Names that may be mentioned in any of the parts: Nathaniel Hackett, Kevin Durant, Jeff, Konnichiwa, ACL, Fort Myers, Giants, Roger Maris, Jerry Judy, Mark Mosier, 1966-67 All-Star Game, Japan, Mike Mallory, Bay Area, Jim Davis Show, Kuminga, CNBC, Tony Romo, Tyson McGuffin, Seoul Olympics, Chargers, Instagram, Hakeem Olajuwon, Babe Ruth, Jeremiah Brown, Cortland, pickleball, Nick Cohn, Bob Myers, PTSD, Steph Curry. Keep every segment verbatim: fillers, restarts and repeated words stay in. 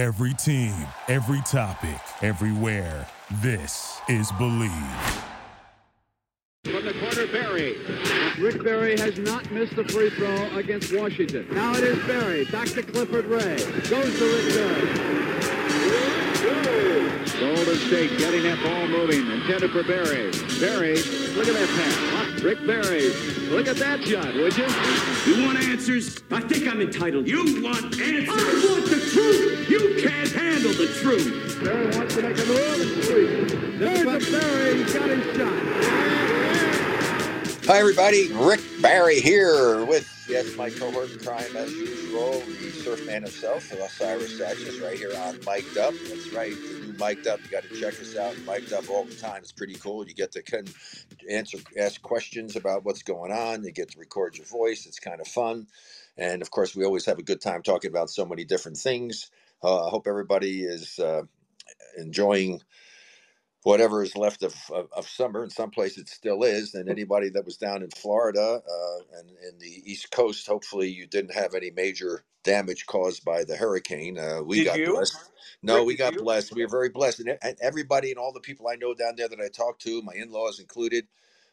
Every team, every topic, everywhere. This is Believe. From the corner, Barry. Rick Barry has not missed the free throw against Washington. Now it is Barry. Back to Clifford Ray. Goes to Rick Barry. Golden State getting that ball moving. Intended for Barry. Barry, look at that pass. Rick Barry, look at that shot, would you? You want answers? I think I'm entitled. You want answers? I want the truth. You can't handle the truth. Barry wants to make a move. There's the Barry. He's got his shot. Hi, everybody. Rick Barry here with, yes, my cohort in crime as usual, the surf man himself, Osiris Satches, right here on Mic'd Up. That's right. If you're Mic'd Up, you got to check us out. Mic'd Up all the time. It's pretty cool. You get to can answer, ask questions about what's going on. You get to record your voice. It's kind of fun. And, of course, we always have a good time talking about so many different things. Uh, I hope everybody is uh, enjoying whatever is left of, of, of summer. In some places it still is. And anybody that was down in Florida uh, and in the East Coast, hopefully you didn't have any major damage caused by the hurricane. Uh, we did got you? blessed. No, Rick, we got you? blessed. We were very blessed. And everybody and all the people I know down there that I talked to, my in-laws included,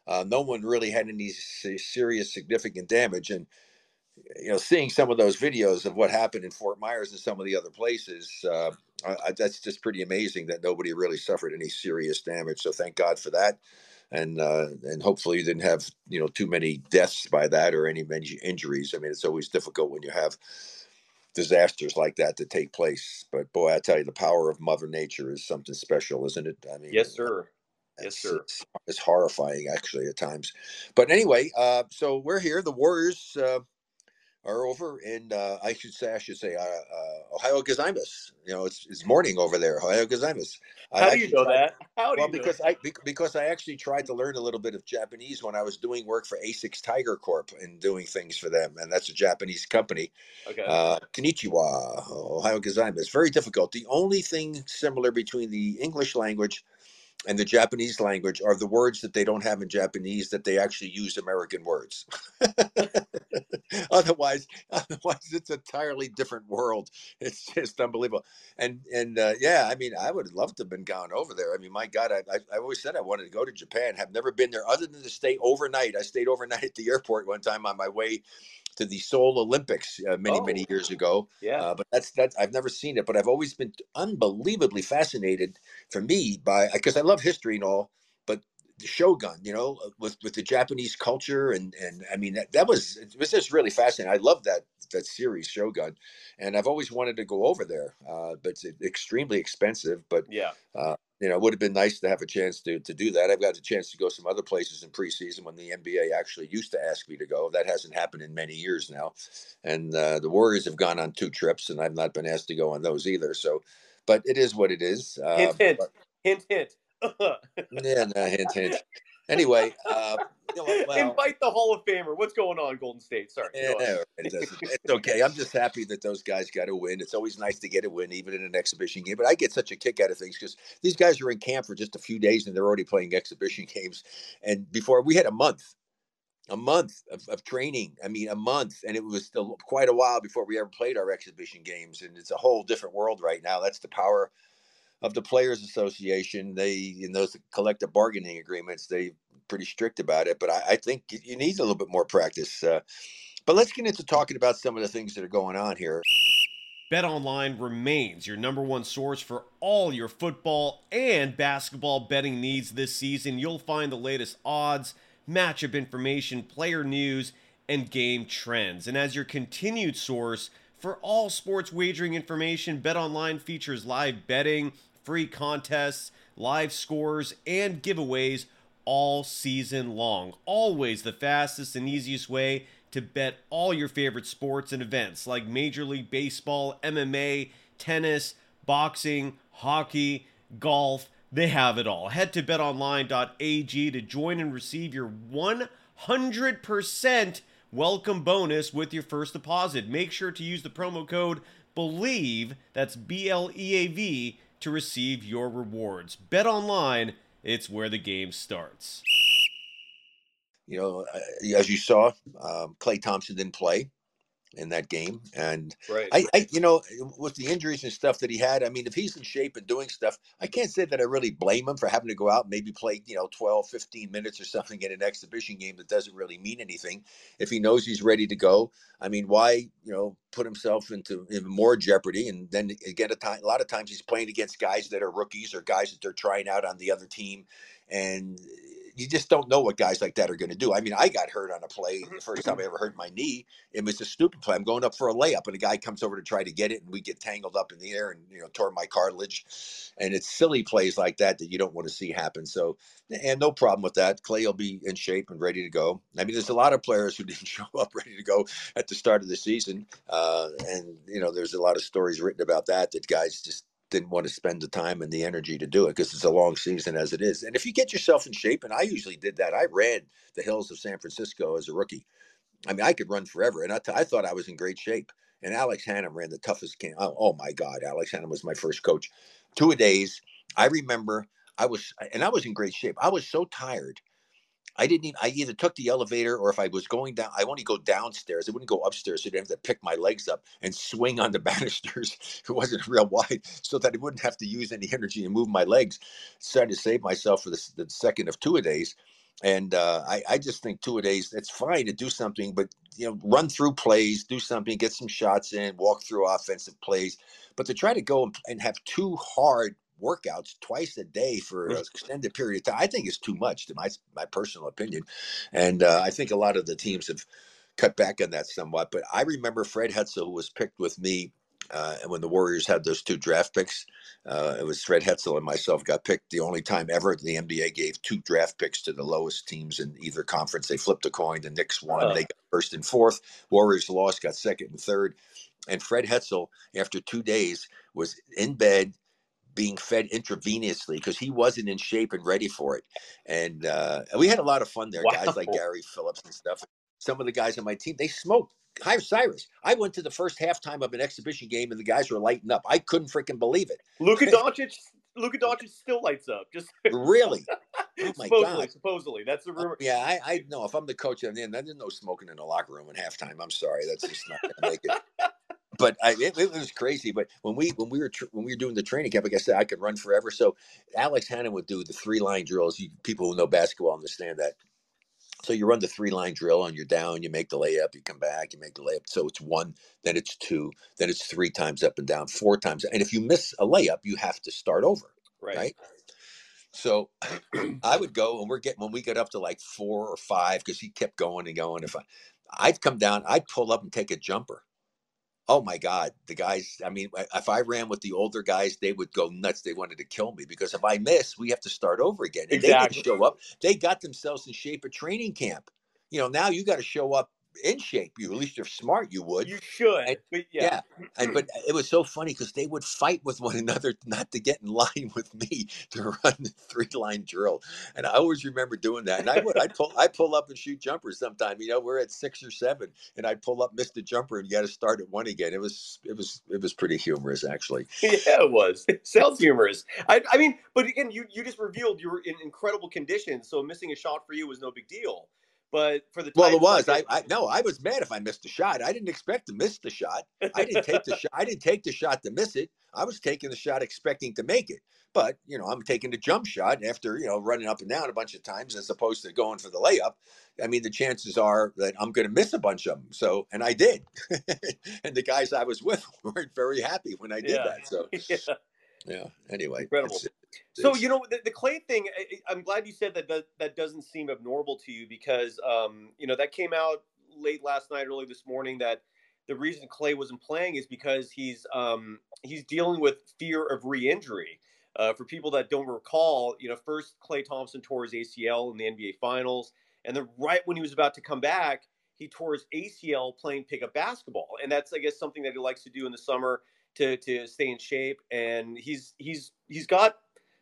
uh, no one really had any serious, significant damage. And, you know, seeing some of those videos of what happened in Fort Myers and some of the other places, uh, I, I, that's just pretty amazing that nobody really suffered any serious damage. So thank God for that. And uh, and hopefully you didn't have, you know, too many deaths by that or any many injuries. I mean, it's always difficult when you have disasters like that to take place. But, boy, I tell you, the power of Mother Nature is something special, isn't it? I mean, yes, sir. Yes, sir. It's, it's horrifying, actually, at times. But anyway, uh, so we're here. The Warriors uh, – are over in, uh, I should say, I should say, uh, uh, Ohayō gozaimasu. You know, it's it's morning over there. Ohayō gozaimasu. I How do you know tried, that? How do well, you know because that? I because I actually tried to learn a little bit of Japanese when I was doing work for Asics Tiger Corp and doing things for them, and that's a Japanese company. Okay. Uh, Konnichiwa, Ohayō gozaimasu. Very difficult. The only thing similar between the English language and the Japanese language are the words that they don't have in Japanese that they actually use American words. Otherwise, otherwise it's an entirely different world. It's just unbelievable. And and uh, yeah, I mean, I would have loved to have been gone over there. I mean, my God, I, I I always said I wanted to go to Japan. Have never been there other than to stay overnight. I stayed overnight at the airport one time on my way to the Seoul Olympics uh, many, oh, many years ago. Yeah. Uh, but that's, that's, I've never seen it, but I've always been unbelievably fascinated for me by, because I love history and all, but the Shogun, you know, with, with the Japanese culture. And, and I mean, that, that was, it was just really fascinating. I love that, that series Shogun. And I've always wanted to go over there, uh, but it's extremely expensive, but yeah. Uh, you know, it would have been nice to have a chance to to do that. I've got a chance to go some other places in preseason when the N B A actually used to ask me to go. That hasn't happened in many years now. And uh, the Warriors have gone on two trips, and I've not been asked to go on those either. So, but it is what it is. Uh, hint, hint, but, hint, hint. yeah, no, hint, hint. Anyway, uh, you know, well, invite the Hall of Famer. What's going on, Golden State? Sorry. Yeah, no, it it's okay. I'm just happy that those guys got a win. It's always nice to get a win, even in an exhibition game. But I get such a kick out of things because these guys are in camp for just a few days and they're already playing exhibition games. And before, we had a month, a month of, of training. I mean, a month. And it was still quite a while before we ever played our exhibition games. And it's a whole different world right now. That's the power of the Players Association. They, in those collective bargaining agreements, they're pretty strict about it. But I, I think you need a little bit more practice. Uh, but let's get into talking about some of the things that are going on here. BetOnline remains your number one source for all your football and basketball betting needs this season. You'll find the latest odds, matchup information, player news, and game trends. And as your continued source for all sports wagering information, BetOnline features live betting, free contests, live scores, and giveaways all season long. Always the fastest and easiest way to bet all your favorite sports and events like Major League Baseball, M M A, tennis, boxing, hockey, golf. They have it all. Head to bet online dot a g to join and receive your one hundred percent welcome bonus with your first deposit. Make sure to use the promo code BELIEVE, that's B L E A V, to receive your rewards. Bet online, it's where the game starts. You know, as you saw, um, Clay Thompson didn't play. in that game. And right. I, I, you know, with the injuries and stuff that he had, I mean, if he's in shape and doing stuff, I can't say that I really blame him for having to go out and maybe play, you know, twelve, fifteen minutes or something in an exhibition game that doesn't really mean anything. If he knows he's ready to go, I mean, why, you know, put himself into even more jeopardy? And then again, a, time, a lot of times he's playing against guys that are rookies or guys that they're trying out on the other team. And you just don't know what guys like that are going to do. I mean, I got hurt on a play. The first time I ever hurt my knee, it was a stupid play. I'm going up for a layup, and a guy comes over to try to get it, and we get tangled up in the air and, you know, tore my cartilage. And it's silly plays like that that you don't want to see happen. So, and no problem with that. Clay will be in shape and ready to go. I mean, there's a lot of players who didn't show up ready to go at the start of the season. Uh, and, you know, there's a lot of stories written about that, that guys just didn't want to spend the time and the energy to do it because it's a long season as it is. And if you get yourself in shape, and I usually did that, I ran the hills of San Francisco as a rookie. I mean, I could run forever. And I, t- I thought I was in great shape. And Alex Hannum ran the toughest camp. Oh, oh my God. Alex Hannum was my first coach. Two-a-days. I remember I was, and I was in great shape. I was so tired. I didn't even, I either took the elevator, or if I was going down, I wanted to go downstairs. I wouldn't go upstairs. So I didn't have to pick my legs up and swing on the banisters. It wasn't real wide, so that I wouldn't have to use any energy and move my legs. So I had to save myself for the, the second of two-a-days. And uh, I, I just think two-a-days, it's fine to do something, but, you know, run through plays, do something, get some shots in, walk through offensive plays. But to try to go and have two hard workouts twice a day for an extended period of time, I think it's too much, to my my personal opinion. And uh, I think a lot of the teams have cut back on that somewhat. But I remember Fred Hetzel, who was picked with me, uh, and when the Warriors had those two draft picks, uh, it was Fred Hetzel and myself got picked. The only time ever the N B A gave two draft picks to the lowest teams in either conference. They flipped a coin. The Knicks won. Uh-huh. They got first and fourth. Warriors lost, got second and third. And Fred Hetzel, after two days, was in bed, being fed intravenously because he wasn't in shape and ready for it. And uh, we had a lot of fun there, wow. Guys like Gary Phillips and stuff. Some of the guys on my team, they smoked. Hi, Cyrus. I went to the first halftime of an exhibition game and the guys were lighting up. I couldn't freaking believe it. Luka Doncic, Luka Doncic still lights up. Just really? Oh my supposedly, God. Supposedly. That's the rumor. Uh, yeah, I, I know. If I'm the coach, I mean, there's no smoking in the locker room at halftime. I'm sorry. That's just not going to make it. But I, it, it was crazy. But when we when we were tr- when we were doing the training camp, like I said, I could run forever. So Alex Hannum would do the three line drills. You, people who know basketball understand that. So you run the three line drill, and you're down. You make the layup. You come back. You make the layup. So it's one, then it's two, then it's three times up and down, four times. And if you miss a layup, you have to start over. Right. right? So I would go, and we're getting when we got up to like four or five because he kept going and going. If I, I'd come down, I'd pull up and take a jumper. Oh my God, the guys, I mean, if I ran with the older guys, they would go nuts. They wanted to kill me because if I miss, we have to start over again. And exactly. They didn't show up. They got themselves in shape at training camp. You know, now you got to show up in shape. You, at least you're smart, you would. You should. And, but yeah. yeah. And, but it was so funny because they would fight with one another not to get in line with me to run the three-line drill. And I always remember doing that. And I would. I'd pull, I'd pull up and shoot jumpers sometime. You know, we're at six or seven, and I'd pull up, miss the jumper, and you got to start at one again. It was it was, it was was pretty humorous, actually. Yeah, it was. It sounds humorous. I, I mean, but again, you, you just revealed you were in incredible conditions, so missing a shot for you was no big deal. But for the well, it was. I, I no, I was mad if I missed the shot. I didn't expect to miss the shot. I didn't take the shot. I didn't take the shot to miss it. I was taking the shot expecting to make it. But you know, I'm taking the jump shot after you know running up and down a bunch of times as opposed to going for the layup. I mean, the chances are that I'm going to miss a bunch of them. So, and I did. And the guys I was with weren't very happy when I did yeah. that. So. Yeah. Yeah. Anyway, incredible. It's, it's, so you know the, the Clay thing. I, I'm glad you said that, that that doesn't seem abnormal to you because um, you know that came out late last night, early this morning. That the reason Clay wasn't playing is because he's um, he's dealing with fear of re-injury. Uh, for people that don't recall, you know, first Clay Thompson tore his A C L in the N B A Finals, and then right when he was about to come back, he tore his A C L playing pickup basketball, and that's I guess something that he likes to do in the summer. To, to stay in shape, and he's he's he's got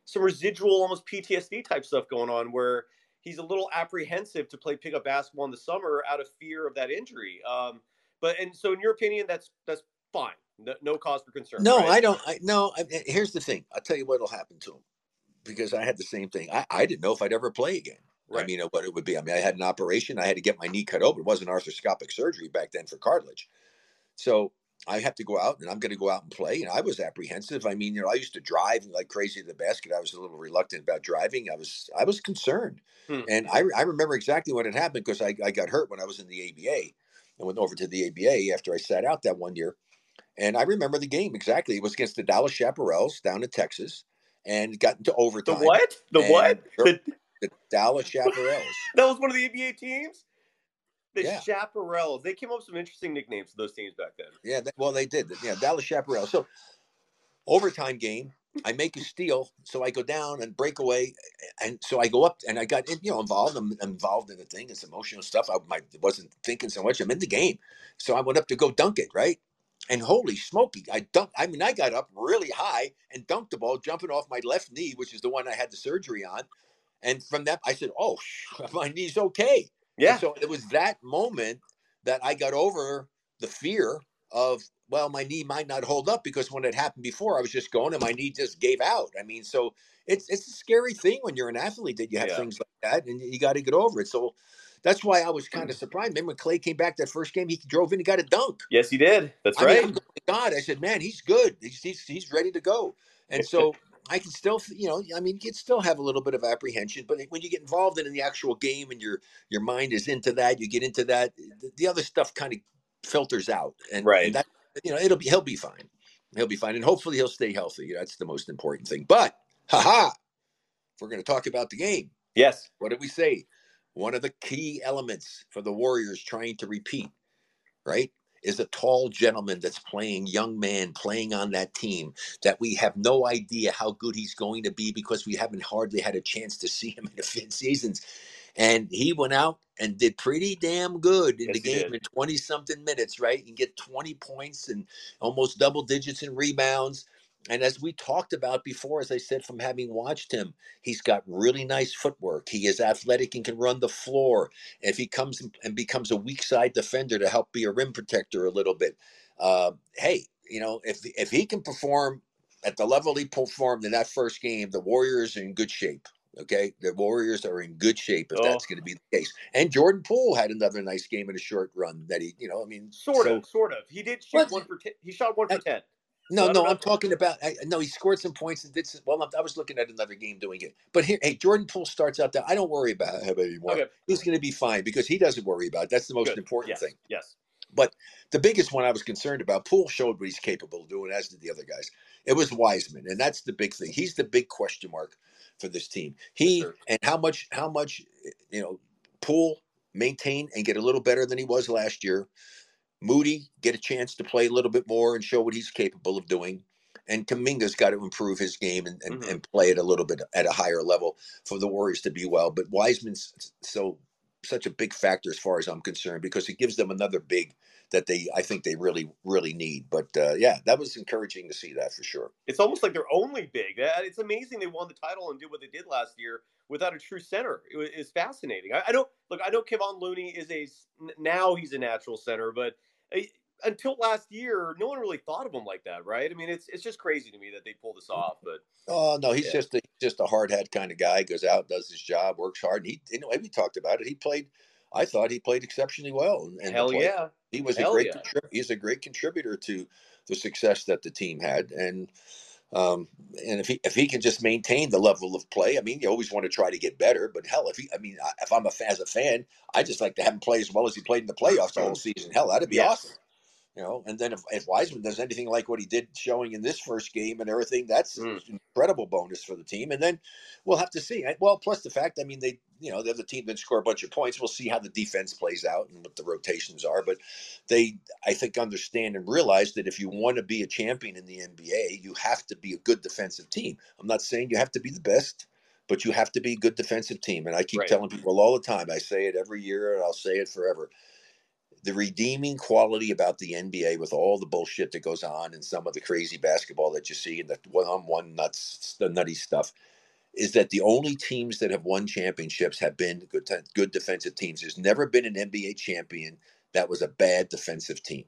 some residual almost P T S D type stuff going on where he's a little apprehensive to play pickup basketball in the summer out of fear of that injury. Um, but and so, in your opinion, that's that's fine, no, no cause for concern. No, right? I don't. I, no, I, here's the thing. I'll tell you what'll happen to him because I had the same thing. I, I didn't know if I'd ever play again. Right. I mean, what it would be. I mean, I had an operation. I had to get my knee cut open. It wasn't arthroscopic surgery back then for cartilage. So I have to go out, and I'm going to go out and play. And I was apprehensive. I mean, you know, I used to drive like crazy to the basket. I was a little reluctant about driving. I was, I was concerned. Hmm. And I, I remember exactly when it happened because I, I got hurt when I was in the A B A. I went over to the A B A after I sat out that one year. And I remember the game exactly. It was against the Dallas Chaparrals down in Texas and got into overtime. The what? The what? The, the Dallas Chaparrals. That was one of the N B A teams? The yeah. Chaparrals. They came up with some interesting nicknames for those teams back then. Yeah, they, well, they did. Yeah, Dallas Chaparrals. So, overtime game. I make a steal, so I go down and break away, and so I go up, and I got you know involved. I'm involved in the thing. It's emotional stuff. I my, wasn't thinking so much. I'm in the game, so I went up to go dunk it, right? And holy smoky, I dunked. I mean, I got up really high and dunked the ball, jumping off my left knee, which is the one I had the surgery on. And from that, I said, "Oh, my knee's okay." Yeah. And so it was that moment that I got over the fear of. Well, my knee might not hold up because when it happened before, I was just going and my knee just gave out. I mean, so it's it's a scary thing when you're an athlete that you have yeah. things like that and you got to get over it. So that's why I was kind of surprised. Remember when Clay came back that first game, he drove in and got a dunk. Yes, he did. That's I right. Mean, I'm going, God, I said, man, he's good. He's, he's, he's ready to go. And so I can still, you know, I mean, you can still have a little bit of apprehension, but when you get involved in the actual game and your, your mind is into that, you get into that, the, the other stuff kind of filters out. And, right. and that, you know, it'll be, he'll be fine. He'll be fine. And hopefully he'll stay healthy. That's the most important thing. But, haha, if we're going to talk about the game. Yes. What did we say? One of the key elements for the Warriors trying to repeat, right, is a tall gentleman that's playing, young man playing on that team that we have no idea how good he's going to be because we haven't hardly had a chance to see him in a few seasons. And he went out and did pretty damn good in yes, the game in twenty-something minutes, right? And get twenty points and almost double digits in rebounds. And as we talked about before, as I said, from having watched him, he's got really nice footwork. He is athletic and can run the floor. If he comes and becomes a weak side defender to help be a rim protector a little bit, uh, hey, you know, if if he can perform at the level he performed in that first game, the Warriors are in good shape. Okay, the Warriors are in good shape if oh. that's going to be the case. And Jordan Poole had another nice game in a short run that he, you know, I mean, sort so, of, sort of. He did shoot one for ten. He shot one for I, ten. No, so no, I'm talking it. about. I, no, he scored some points and did some. Well, I was looking at another game doing it. But here, hey, Jordan Poole starts out there. I don't worry about him anymore. Okay. He's going to be fine because he doesn't worry about it. That's the most Good. important yes. thing. Yes. But the biggest one I was concerned about, Poole showed what he's capable of doing, as did the other guys. It was Wiseman, and that's the big thing. He's the big question mark for this team. He sure. and how much, how much, you know, Poole maintain and get a little better than he was last year. Moody get a chance to play a little bit more and show what he's capable of doing. And Kuminga's got to improve his game and, and, mm-hmm. and play it a little bit at a higher level for the Warriors to be well. But Wiseman's so such a big factor as far as I'm concerned because it gives them another big that they I think they really, really need. But, uh, yeah, that was encouraging to see that for sure. It's almost like they're only big. It's amazing they won the title and did what they did last year without a true center. It was, it's fascinating. I, I don't – look, I know Kevon Looney is a – now he's a natural center, but I, until last year, no one really thought of him like that, right? I mean, it's it's just crazy to me that they pulled this off. But Oh, no, he's yeah. just a, just a hard-hat kind of guy. Goes out, does his job, works hard. And he you know, we talked about it. He played – I thought he played exceptionally well. And Hell played, yeah. He was Hell a great yeah. contrib- he's a great contributor to the success that the team had. And um, and if he if he can just maintain the level of play, I mean, you always want to try to get better. But hell, if he, I mean, if I'm a as a fan, I just like to have him play as well as he played in the playoffs the whole season. Hell, that'd be yes. awesome. You know, and then if, if Wiseman does anything like what he did showing in this first game and everything, that's mm. an incredible bonus for the team. And then we'll have to see. Well, plus the fact, I mean, they, you know, the other team didn't score a bunch of points. We'll see how the defense plays out and what the rotations are. But they, I think, understand and realize that if you want to be a champion in the N B A, you have to be a good defensive team. I'm not saying you have to be the best, but you have to be a good defensive team. And I keep right. telling people all the time. I say it every year and I'll say it forever. The redeeming quality about the N B A with all the bullshit that goes on and some of the crazy basketball that you see and the one-on-one nuts, the nutty stuff, is that the only teams that have won championships have been good, good defensive teams. There's never been an N B A champion that was a bad defensive team.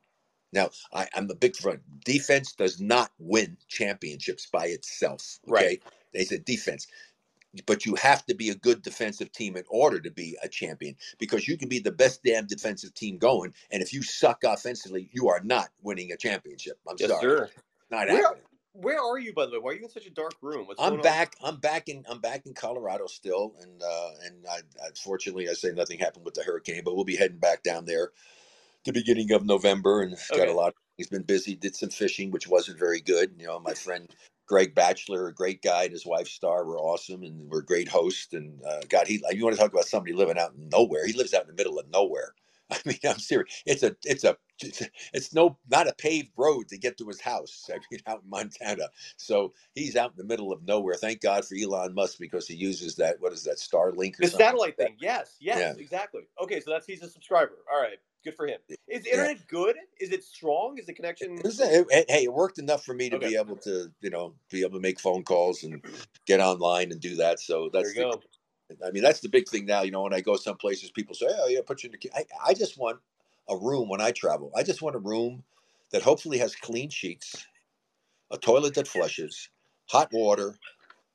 Now, I, I'm a big front. Defense does not win championships by itself. Okay? Right. They said defense. but you have to be a good defensive team in order to be a champion, because you can be the best damn defensive team going, and if you suck offensively, you are not winning a championship. I'm yes, sorry. Sir. Not where, happening. Where are you, by the way? Why are you in such a dark room? What's I'm going back. On? I'm back in. I'm back in Colorado still, and uh, and I, I, fortunately, I say nothing happened with the hurricane, but we'll be heading back down there the beginning of November, and okay. got a lot. He's been busy. Did some fishing, which wasn't very good. You know, my friend Greg Batchelor, a great guy, and his wife Star were awesome, and were great hosts. And uh, God, he you want to talk about somebody living out in nowhere? He lives out in the middle of nowhere. I mean, I'm serious. It's a, it's a, it's no, not a paved road to get to his house. I mean, out in Montana. So he's out in the middle of nowhere. Thank God for Elon Musk, because he uses that. What is that? Starlink or the something satellite like thing. Yes, yes, yeah. Exactly. Okay, so that's he's a subscriber. All right, good for him. Is the internet yeah. good? Is it strong? Is the connection? It, it, it, hey, it worked enough for me to okay. be able to, you know, be able to make phone calls and get online and do that. So that's there you the, go. I mean, that's the big thing now. You know, when I go some places, people say, oh, yeah, put you in the I, I just want a room when I travel. I just want a room that hopefully has clean sheets, a toilet that flushes, hot water,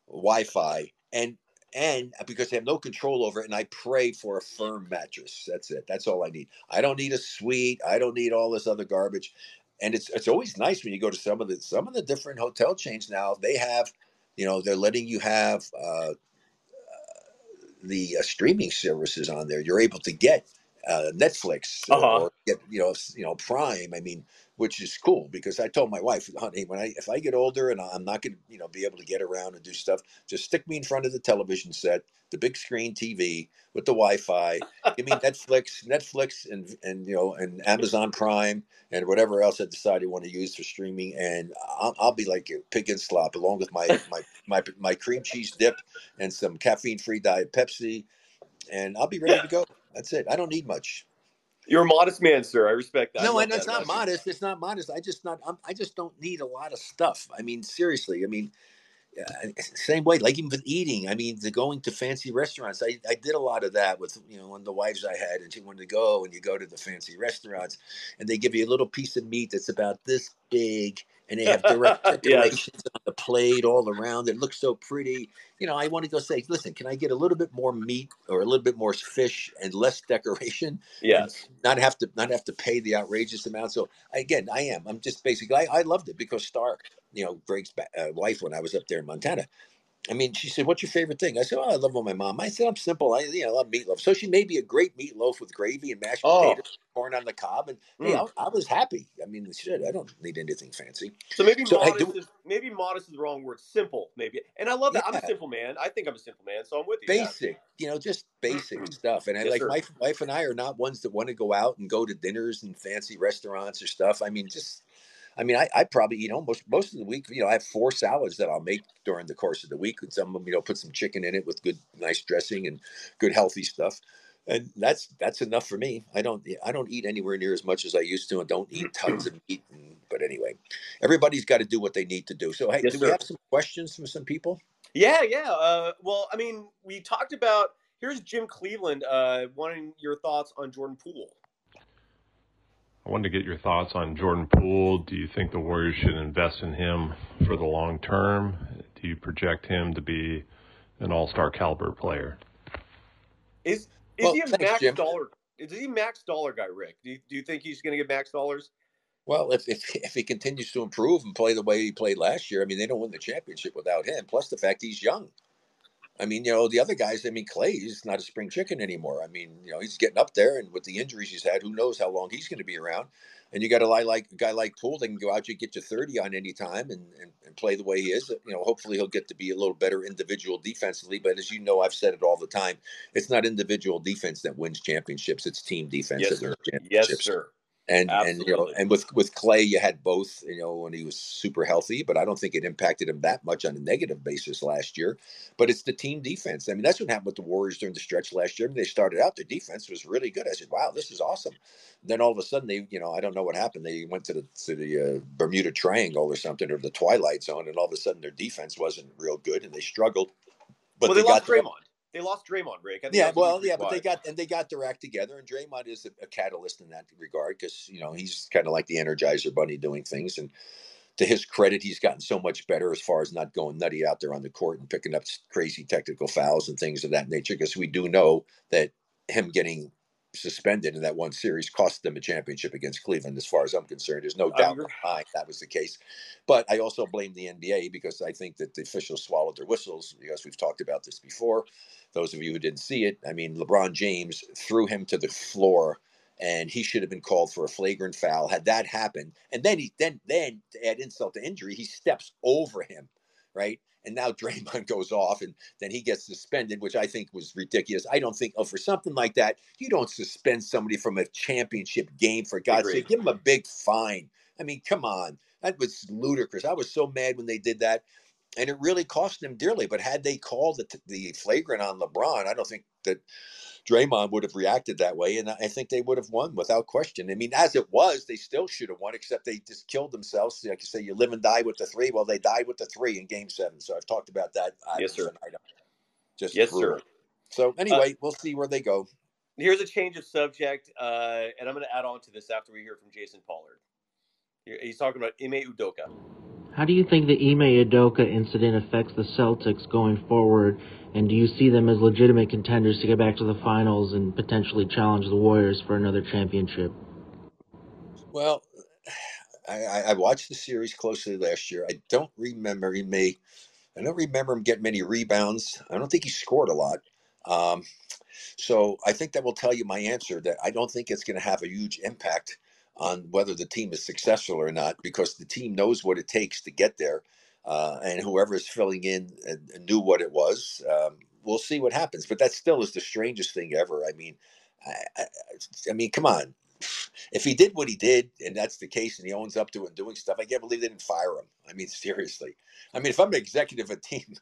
Wi-Fi, and and because I have no control over it, and I pray for a firm mattress. That's it. That's all I need. I don't need a suite. I don't need all this other garbage. And it's it's always nice when you go to some of the some of the different hotel chains now. They have, you know, they're letting you have uh the uh, streaming services on there. You're able to get uh, Netflix or, uh-huh. or get, you know, you know, Prime. I mean, which is cool, because I told my wife, honey, when I, if I get older and I'm not going to, you know, be able to get around and do stuff, just stick me in front of the television set, the big screen T V with the Wi-Fi. Give me Netflix, Netflix and, and, you know, and Amazon Prime and whatever else I decide I want to use for streaming. And I'll, I'll be like a pig in slop, along with my, my, my, my cream cheese dip and some caffeine-free Diet Pepsi. And I'll be ready to go. That's it. I don't need much. You're a modest man, sir. I respect that. No, and it's not modest. It's not modest. I just not. I'm, I just don't need a lot of stuff. I mean, seriously. I mean, uh, same way. Like even with eating. I mean, the going to fancy restaurants. I, I did a lot of that with, you know, one of the wives I had, and she wanted to go. And you go to the fancy restaurants, and they give you a little piece of meat that's about this big, and they have direct decorations yeah. on the plate all around. It looks so pretty. You know, I want to go say, listen, can I get a little bit more meat or a little bit more fish and less decoration? Yes. And not have to not have to pay the outrageous amount. So, again, I am. I'm just basically, I, I loved it because Star, you know, Greg's uh, wife, when I was up there in Montana, I mean, she said, what's your favorite thing? I said, oh, I love my mom. I said, I'm simple. I, you know, I love meatloaf. So she made me a great meatloaf with gravy and mashed oh. potatoes, corn on the cob. And mm. you know, I was happy. I mean, shit, I don't need anything fancy. So maybe, so modest, do, is, maybe modest is the wrong word. Simple, maybe. And I love that. Yeah. I'm a simple man. I think I'm a simple man. So I'm with you. Basic, yeah. you know, just basic stuff. And I yes, like sir. my wife and I are not ones that want to go out and go to dinners and fancy restaurants or stuff. I mean, just. I mean, I, I probably, you know, most, most of the week, you know, I have four salads that I'll make during the course of the week. And some of them, you know, put some chicken in it with good, nice dressing and good, healthy stuff. And that's, that's enough for me. I don't, I don't eat anywhere near as much as I used to, and don't eat tons of meat. And, but anyway, everybody's got to do what they need to do. So, hey, yes, do sir. we have some questions from some people? Yeah, yeah. Uh, well, I mean, we talked about, here's Jim Cleveland uh, wanting your thoughts on Jordan Poole. I wanted to get your thoughts on Jordan Poole. Do you think the Warriors should invest in him for the long term? Do you project him to be an all-star caliber player? Is is well, he a thanks, max Jim. dollar? Is he a max dollar guy, Rick? Do you, do you think he's going to get max dollars? Well, if, if if he continues to improve and play the way he played last year, I mean, they don't win the championship without him. Plus the fact he's young. I mean, you know, the other guys, I mean, Clay's not a spring chicken anymore. I mean, you know, he's getting up there, and with the injuries he's had, who knows how long he's going to be around. And you got a guy like, a guy like Poole that can go out, you get you thirty on any time and, and, and play the way he is. You know, hopefully he'll get to be a little better individual defensively. But as you know, I've said it all the time, it's not individual defense that wins championships. It's team defense. Yes, sir. Yes, sir. And Absolutely. and you know, and with with Clay, you had both, you know, when he was super healthy, but I don't think it impacted him that much on a negative basis last year. But it's the team defense. I mean, that's what happened with the Warriors during the stretch last year. I mean, they started out, their defense was really good. I said, wow, this is awesome. Then all of a sudden, they, you know, I don't know what happened. They went to the to the uh, Bermuda Triangle or something, or the Twilight Zone, and all of a sudden their defense wasn't real good, and they struggled. But well, they, they lost got Draymond. Them. They lost Draymond, Rick. I think yeah, well, yeah, but they got and they got their act together, and Draymond is a, a catalyst in that regard, because you know he's kind of like the Energizer Bunny doing things, and to his credit, he's gotten so much better as far as not going nutty out there on the court and picking up crazy technical fouls and things of that nature, because we do know that him getting suspended in that one series cost them a championship against Cleveland, as far as I'm concerned. There's no doubt behind that was the case. But I also blame the N B A, because I think that the officials swallowed their whistles, because we've talked about this before. Those of you who didn't see it, I mean, LeBron James threw him to the floor, and he should have been called for a flagrant foul had that happened. And then he then then to add insult to injury, he steps over him, right? And now Draymond goes off, and then he gets suspended, which I think was ridiculous. I don't think, oh, for something like that, you don't suspend somebody from a championship game, for God's sake. Give him a big fine. I mean, come on. That was ludicrous. I was so mad when they did that, and it really cost them dearly. But had they called the, the flagrant on LeBron, I don't think that Draymond would have reacted that way, and I think they would have won without question. I mean, as it was, they still should have won, except they just killed themselves. Like you say, you live and die with the three. Well, they died with the three in Game Seven. So I've talked about that. Yes, sir. I don't just yes, sir. It. So anyway, uh, we'll see where they go. Here's a change of subject, uh, and I'm going to add on to this after we hear from Jason Pollard. He's talking about Ime Udoka. How do you think the Ime Udoka incident affects the Celtics going forward? And do you see them as legitimate contenders to get back to the finals and potentially challenge the Warriors for another championship? Well, I, I watched the series closely last year. I don't remember he may, I don't remember him getting many rebounds. I don't think he scored a lot. Um, so I think that will tell you my answer, that I don't think it's going to have a huge impact on whether the team is successful or not, because the team knows what it takes to get there. Uh, and whoever is filling in uh, knew what it was. Um, we'll see what happens. But that still is the strangest thing ever. I mean, I, I, I mean, come on. If he did what he did, and that's the case, and he owns up to it and doing stuff, I can't believe they didn't fire him. I mean, seriously. I mean, if I'm an executive of a team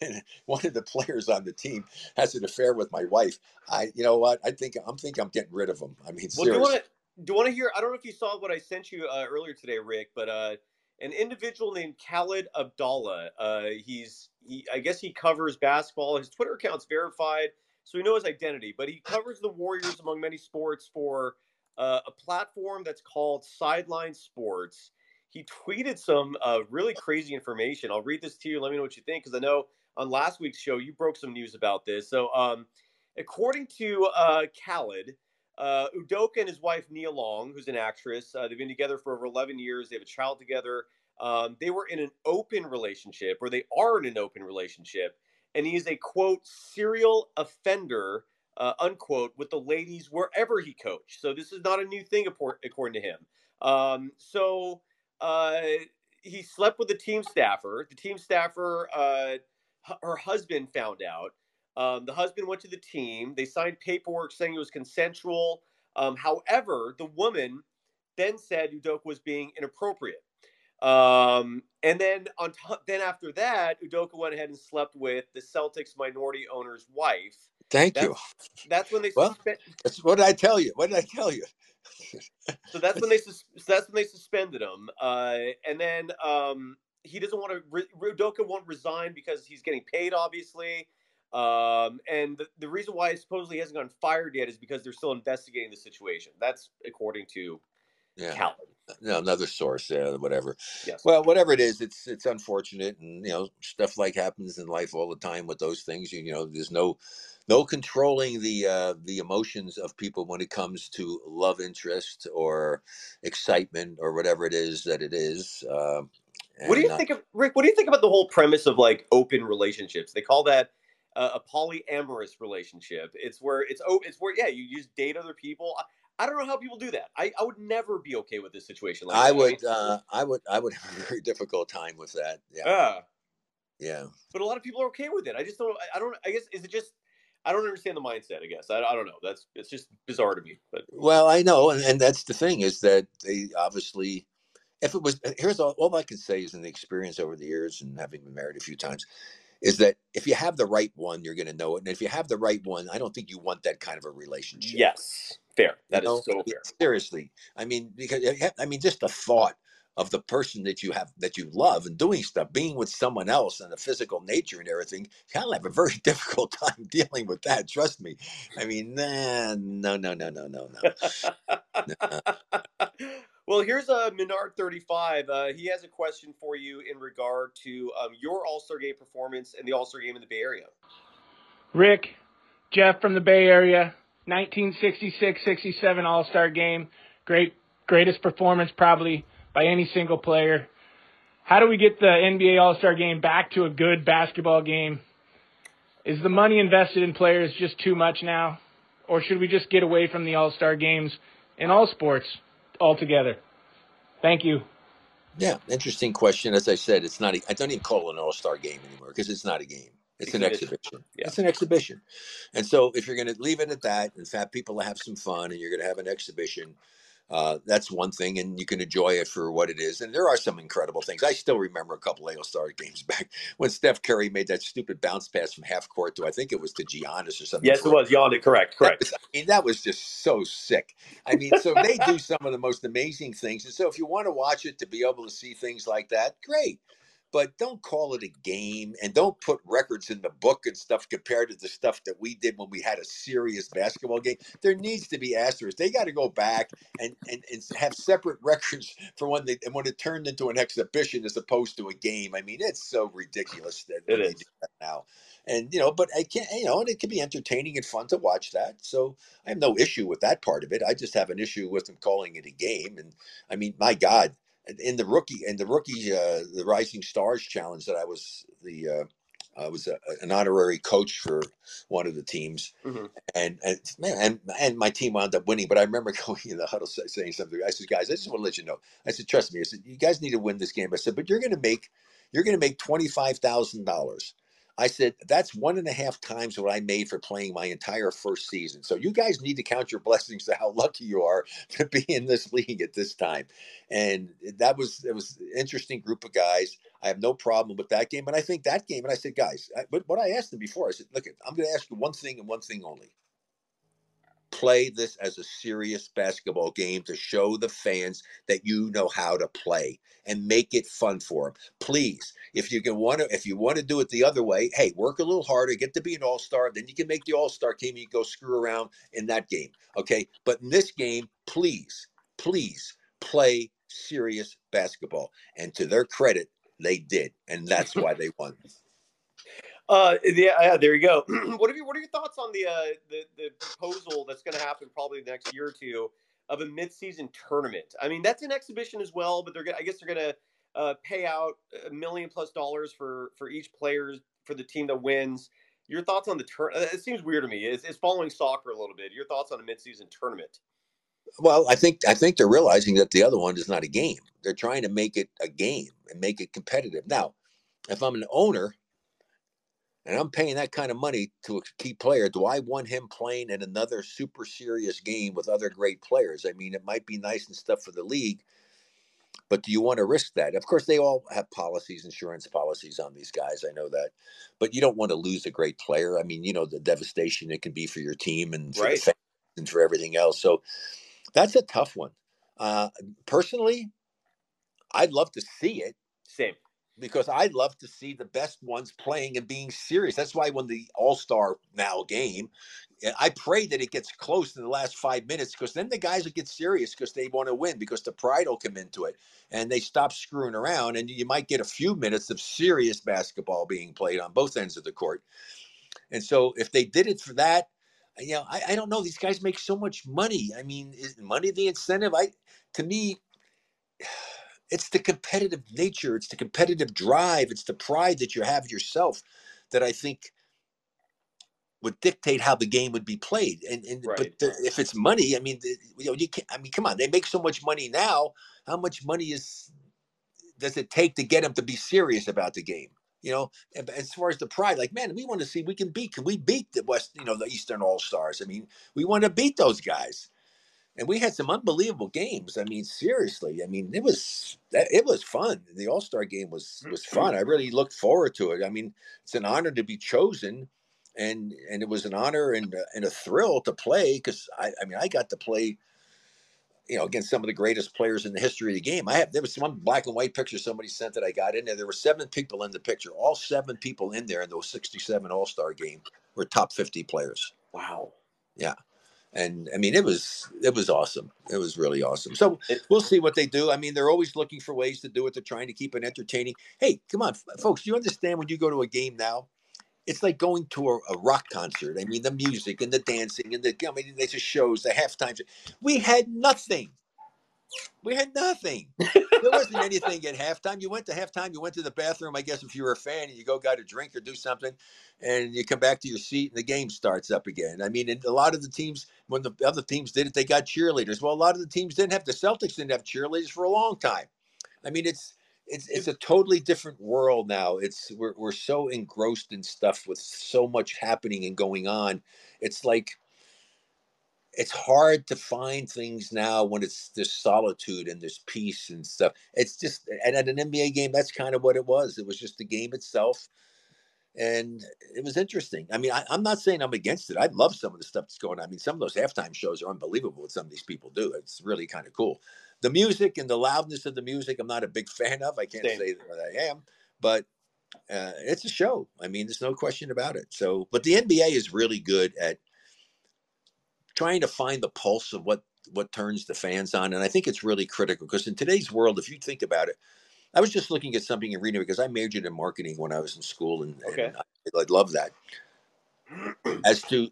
and one of the players on the team has an affair with my wife, I, you know what? I think I'm think I'm getting rid of him. I mean, well, seriously. Do you want to, do you want to hear? I don't know if you saw what I sent you uh, earlier today, Rick, but. Uh... An individual named Khaled Abdallah, uh, he's, he, I guess he covers basketball. His Twitter account's verified, so we know his identity. But he covers the Warriors, among many sports, for uh, a platform that's called Sideline Sports. He tweeted some uh, really crazy information. I'll read this to you. Let me know what you think, because I know on last week's show you broke some news about this. So um, according to uh, Khaled, Uh, Udoka and his wife, Nia Long, who's an actress, uh, they've been together for over eleven years. They have a child together. Um, they were in an open relationship, or they are in an open relationship. And he is a, quote, serial offender, uh, unquote, with the ladies wherever he coached. So this is not a new thing, according to him. Um, so uh, he slept with the team staffer. The team staffer, uh, her husband found out. Um, the husband went to the team. They signed paperwork saying it was consensual. Um, however, the woman then said Udoka was being inappropriate. Um, and then on t- then after that, Udoka went ahead and slept with the Celtics minority owner's wife. Thank that's, you. That's when they. Well, suspend- that's what did I tell you? What did I tell you? so that's when they. Sus- that's when they suspended him. Uh, and then um, he doesn't want to. Re- Udoka won't resign because he's getting paid, obviously. Um, and the, the reason why supposedly he hasn't gotten fired yet is because they're still investigating the situation. That's according to yeah. Calvin. No, another source, yeah, whatever. Yes. Well, whatever it is, it's it's unfortunate, and you know, stuff like happens in life all the time with those things. You, you know, there's no no controlling the uh, the emotions of people when it comes to love interest or excitement or whatever it is that it is. Um, what do you not- think of Rick? What do you think about the whole premise of like open relationships? They call that. Uh, a polyamorous relationship. It's where it's oh, it's where yeah, you just date other people. I, I don't know how people do that. I, I would never be okay with this situation. Like I that. would, uh, I would, I would have a very difficult time with that. Yeah, uh, yeah. But a lot of people are okay with it. I just don't. I don't. I guess is it just. I don't understand the mindset. I guess I, I don't know. That's it's just bizarre to me. But well, I know, and, and that's the thing is that they obviously. If it was here's all, all I can say is in the experience over the years and having been married a few times. Is that if you have the right one, you're going to know it. And if you have the right one, I don't think you want that kind of a relationship. Yes, fair. That you is know? so fair. Seriously. I mean, because I mean, just the thought of the person that you have, that you love and doing stuff, being with someone else and the physical nature and everything, I'll have a very difficult time dealing with that. Trust me. I mean, nah, no, no, no, no, no, no. no. Well, here's a uh, Menard thirty-five. Uh, he has a question for you in regard to um, your All-Star Game performance and the All-Star Game in the Bay Area. Rick, Jeff from the Bay Area, nineteen sixty-six sixty-seven All-Star Game. Great, greatest performance probably by any single player. How do we get the N B A All-Star Game back to a good basketball game? Is the money invested in players just too much now? Or should we just get away from the All-Star Games in all sports altogether? Thank you. Yeah, interesting question. As I said, it's not. A, I don't even call it an All-Star Game anymore because it's not a game. It's an exhibition. Yeah. It's an exhibition. And so if you're going to leave it at that and have people have some fun and you're going to have an exhibition, uh, that's one thing, and you can enjoy it for what it is. And there are some incredible things. I still remember a couple of All-Star Games back when Steph Curry made that stupid bounce pass from half court to, I think it was to Giannis or something. Yes, correct. It was. Giannis, correct, correct. That was, I mean, that was just so sick. I mean, so they do some of the most amazing things. And so if you want to watch it to be able to see things like that, great. But don't call it a game, and don't put records in the book and stuff compared to the stuff that we did when we had a serious basketball game. There needs to be asterisks. They got to go back and, and, and have separate records for when they and when it turned into an exhibition as opposed to a game. I mean, it's so ridiculous that it they is. do that now. And you know, but I can't. You know, and it can be entertaining and fun to watch that. So I have no issue with that part of it. I just have an issue with them calling it a game. And I mean, my God. In the rookie, in the rookie, uh, the Rising Stars Challenge that I was the, uh, I was a, an honorary coach for one of the teams, mm-hmm. and and man, and and my team wound up winning. But I remember going in the huddle saying something. I said, "Guys, I just want to let you know." I said, "Trust me." I said, "You guys need to win this game." I said, "But you're going to make, you're going to make twenty-five thousand dollars." I said, that's one and a half times what I made for playing my entire first season. So you guys need to count your blessings to how lucky you are to be in this league at this time. And that was, it was an interesting group of guys. I have no problem with that game. And I think that game, and I said, guys, I, but what I asked them before, I said, look, I'm going to ask you one thing and one thing only. Play this as a serious basketball game to show the fans that you know how to play and make it fun for them. Please, if you can want to, if you want to do it the other way, hey, work a little harder, get to be an all-star, then you can make the all-star team and you go screw around in that game. Okay. But in this game, please, please play serious basketball. And to their credit, they did. And that's why they won. Uh, yeah, yeah, there you go. what are your What are your thoughts on the uh, the, the proposal that's going to happen probably the next year or two of a midseason tournament? I mean, that's an exhibition as well, but they're gonna, I guess they're going to uh, pay out a million plus dollars for for each player for the team that wins. Your thoughts on the tournament? It seems weird to me. It's, it's following soccer a little bit. Your thoughts on a midseason tournament? Well, I think I think they're realizing that the other one is not a game. They're trying to make it a game and make it competitive. Now, if I'm an owner and I'm paying that kind of money to a key player, do I want him playing in another super serious game with other great players? I mean, it might be nice and stuff for the league, but do you want to risk that? Of course, they all have policies, insurance policies on these guys. I know that. But you don't want to lose a great player. I mean, you know, the devastation it can be for your team and for, right, the fans and for everything else. So that's a tough one. Uh, personally, I'd love to see it. Same. Because I love to see the best ones playing and being serious. That's why when the All-Star now game, I pray that it gets close in the last five minutes because then the guys will get serious because they want to win, because the pride will come into it and they stop screwing around, and you might get a few minutes of serious basketball being played on both ends of the court. And so if they did it for that, you know, I, I don't know. These guys make so much money. I mean, is money the incentive? I, to me... It's the competitive nature. It's the competitive drive. It's the pride that you have yourself that I think would dictate how the game would be played. And, and right. But the, if it's money, I mean, the, you know, you can't, I mean, come on, they make so much money now. How much money is does it take to get them to be serious about the game? You know, and, and as far as the pride, like, man, we want to see we can beat. Can we beat the West? You know, the Eastern All-Stars. I mean, we want to beat those guys. And we had some unbelievable games. I mean, seriously. I mean, it was it was fun. The All-Star game was was fun. I really looked forward to it. I mean, it's an honor to be chosen, and and it was an honor and and a thrill to play because I, I mean, I got to play, you know, against some of the greatest players in the history of the game. I have there was one black and white picture somebody sent that I got in there. There were seven people in the picture. All seven people in there in those sixty-seven All-Star game were top fifty players. Wow. Yeah. And I mean, it was it was awesome. It was really awesome. So we'll see what they do. I mean, they're always looking for ways to do it. They're trying to keep it entertaining. Hey, come on, folks. You understand when you go to a game now, it's like going to a, a rock concert. I mean, the music and the dancing and the I mean, there's the shows, the halftime. We had nothing. We had nothing. There wasn't anything at halftime. You went to halftime. You went to the bathroom, I guess, if you were a fan, and you go got a drink or do something, and you come back to your seat, and the game starts up again. I mean, and a lot of the teams, when the other teams did it, they got cheerleaders. Well, a lot of the teams didn't have, the Celtics didn't have cheerleaders for a long time. I mean, it's it's it's a totally different world now. It's we're we're so engrossed in stuff with so much happening and going on. It's like it's hard to find things now when it's this solitude and this peace and stuff. It's just, and at an N B A game, that's kind of what it was. It was just the game itself. And it was interesting. I mean, I, I'm not saying I'm against it. I love some of the stuff that's going on. I mean, some of those halftime shows are unbelievable what some of these people do. It's really kind of cool. The music and the loudness of the music, I'm not a big fan of. I can't Same. say that I am, but uh, it's a show. I mean, there's no question about it. So, but the N B A is really good at trying to find the pulse of what, what turns the fans on. And I think it's really critical because in today's world, if you think about it, I was just looking at something and reading it because I majored in marketing when I was in school, and, okay. and I, I love that. As to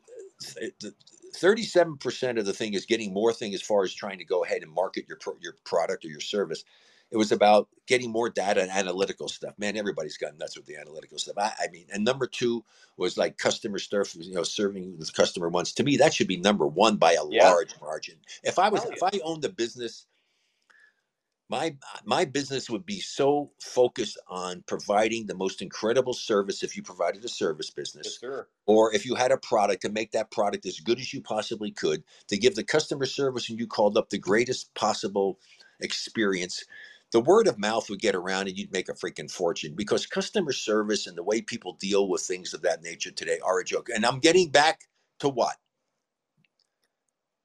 thirty-seven percent of the thing is getting more thing as far as trying to go ahead and market your pro, your product or your service. It was about getting more data and analytical stuff. Man, everybody's gotten nuts with the analytical stuff. I, I mean, and number two was like customer stuff, you know, serving the customer once. To me, that should be number one by a yeah. large margin. If I was, oh, yeah. if I owned a business, My my business would be so focused on providing the most incredible service if you provided a service business, yes, sir. or if you had a product, to make that product as good as you possibly could, to give the customer service and you called up the greatest possible experience. The word of mouth would get around and you'd make a freaking fortune because customer service and the way people deal with things of that nature today are a joke. And I'm getting back to what?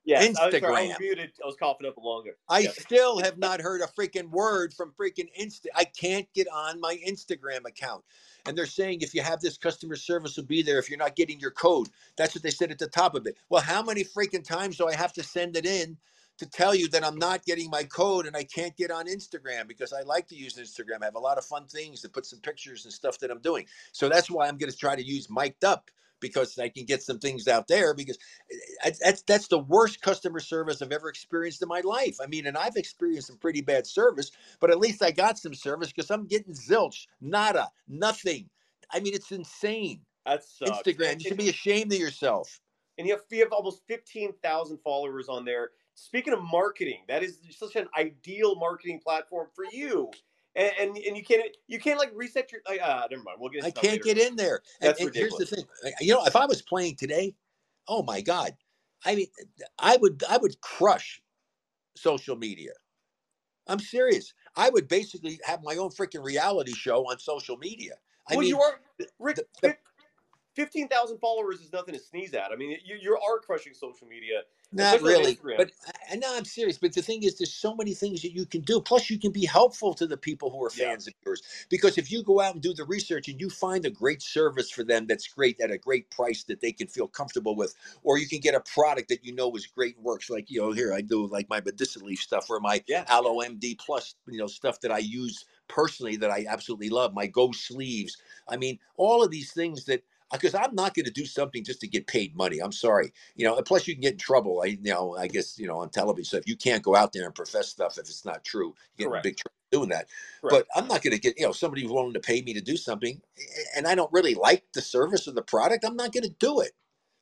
Yeah, Instagram. I was, sorry, I was muted. I was coughing up longer. I yeah. still have not heard a freaking word from freaking Insta. I can't get on my Instagram account. And they're saying if you have this, customer service will be there if you're not getting your code. That's what they said at the top of it. Well, how many freaking times do I have to send it in to tell you that I'm not getting my code and I can't get on Instagram? Because I like to use Instagram. I have a lot of fun things to put some pictures and stuff that I'm doing. So that's why I'm going to try to use Mic'd Up, because I can get some things out there, because I, that's that's the worst customer service I've ever experienced in my life. I mean, and I've experienced some pretty bad service, but at least I got some service, because I'm getting zilch, nada, nothing. I mean, it's insane. That sucks. Instagram, you should be ashamed of yourself. And you have, you have almost fifteen thousand followers on there. Speaking of marketing, that is such an ideal marketing platform for you. And, and and you can't you can't like reset your uh never mind we'll get I can't later. get in there. That's and, and ridiculous. Here's the thing, you know, if I was playing today, oh my God, I mean, I would I would crush social media. I'm serious. I would basically have my own freaking reality show on social media. I well, mean, you are Rick. The, the, Fifteen thousand followers is nothing to sneeze at. I mean, you you are crushing social media. Not really, but I know I'm serious. But the thing is, there's so many things that you can do. Plus, you can be helpful to the people who are fans yeah. of yours, because if you go out and do the research and you find a great service for them that's great at a great price that they can feel comfortable with, or you can get a product that you know is great and works. Like, you know, here I do like my medicinal leaf stuff, or my yeah. Aloe M D Plus, you know, stuff that I use personally that I absolutely love. My Go sleeves. I mean, all of these things that. Because I'm not going to do something just to get paid money. I'm sorry, you know. Plus, you can get in trouble. I, you know, I guess you know on television. So if you can't go out there and profess stuff if it's not true, you get in big trouble doing that. Correct. But I'm not going to get, you know, somebody who's willing to pay me to do something, and I don't really like the service or the product. I'm not going to do it.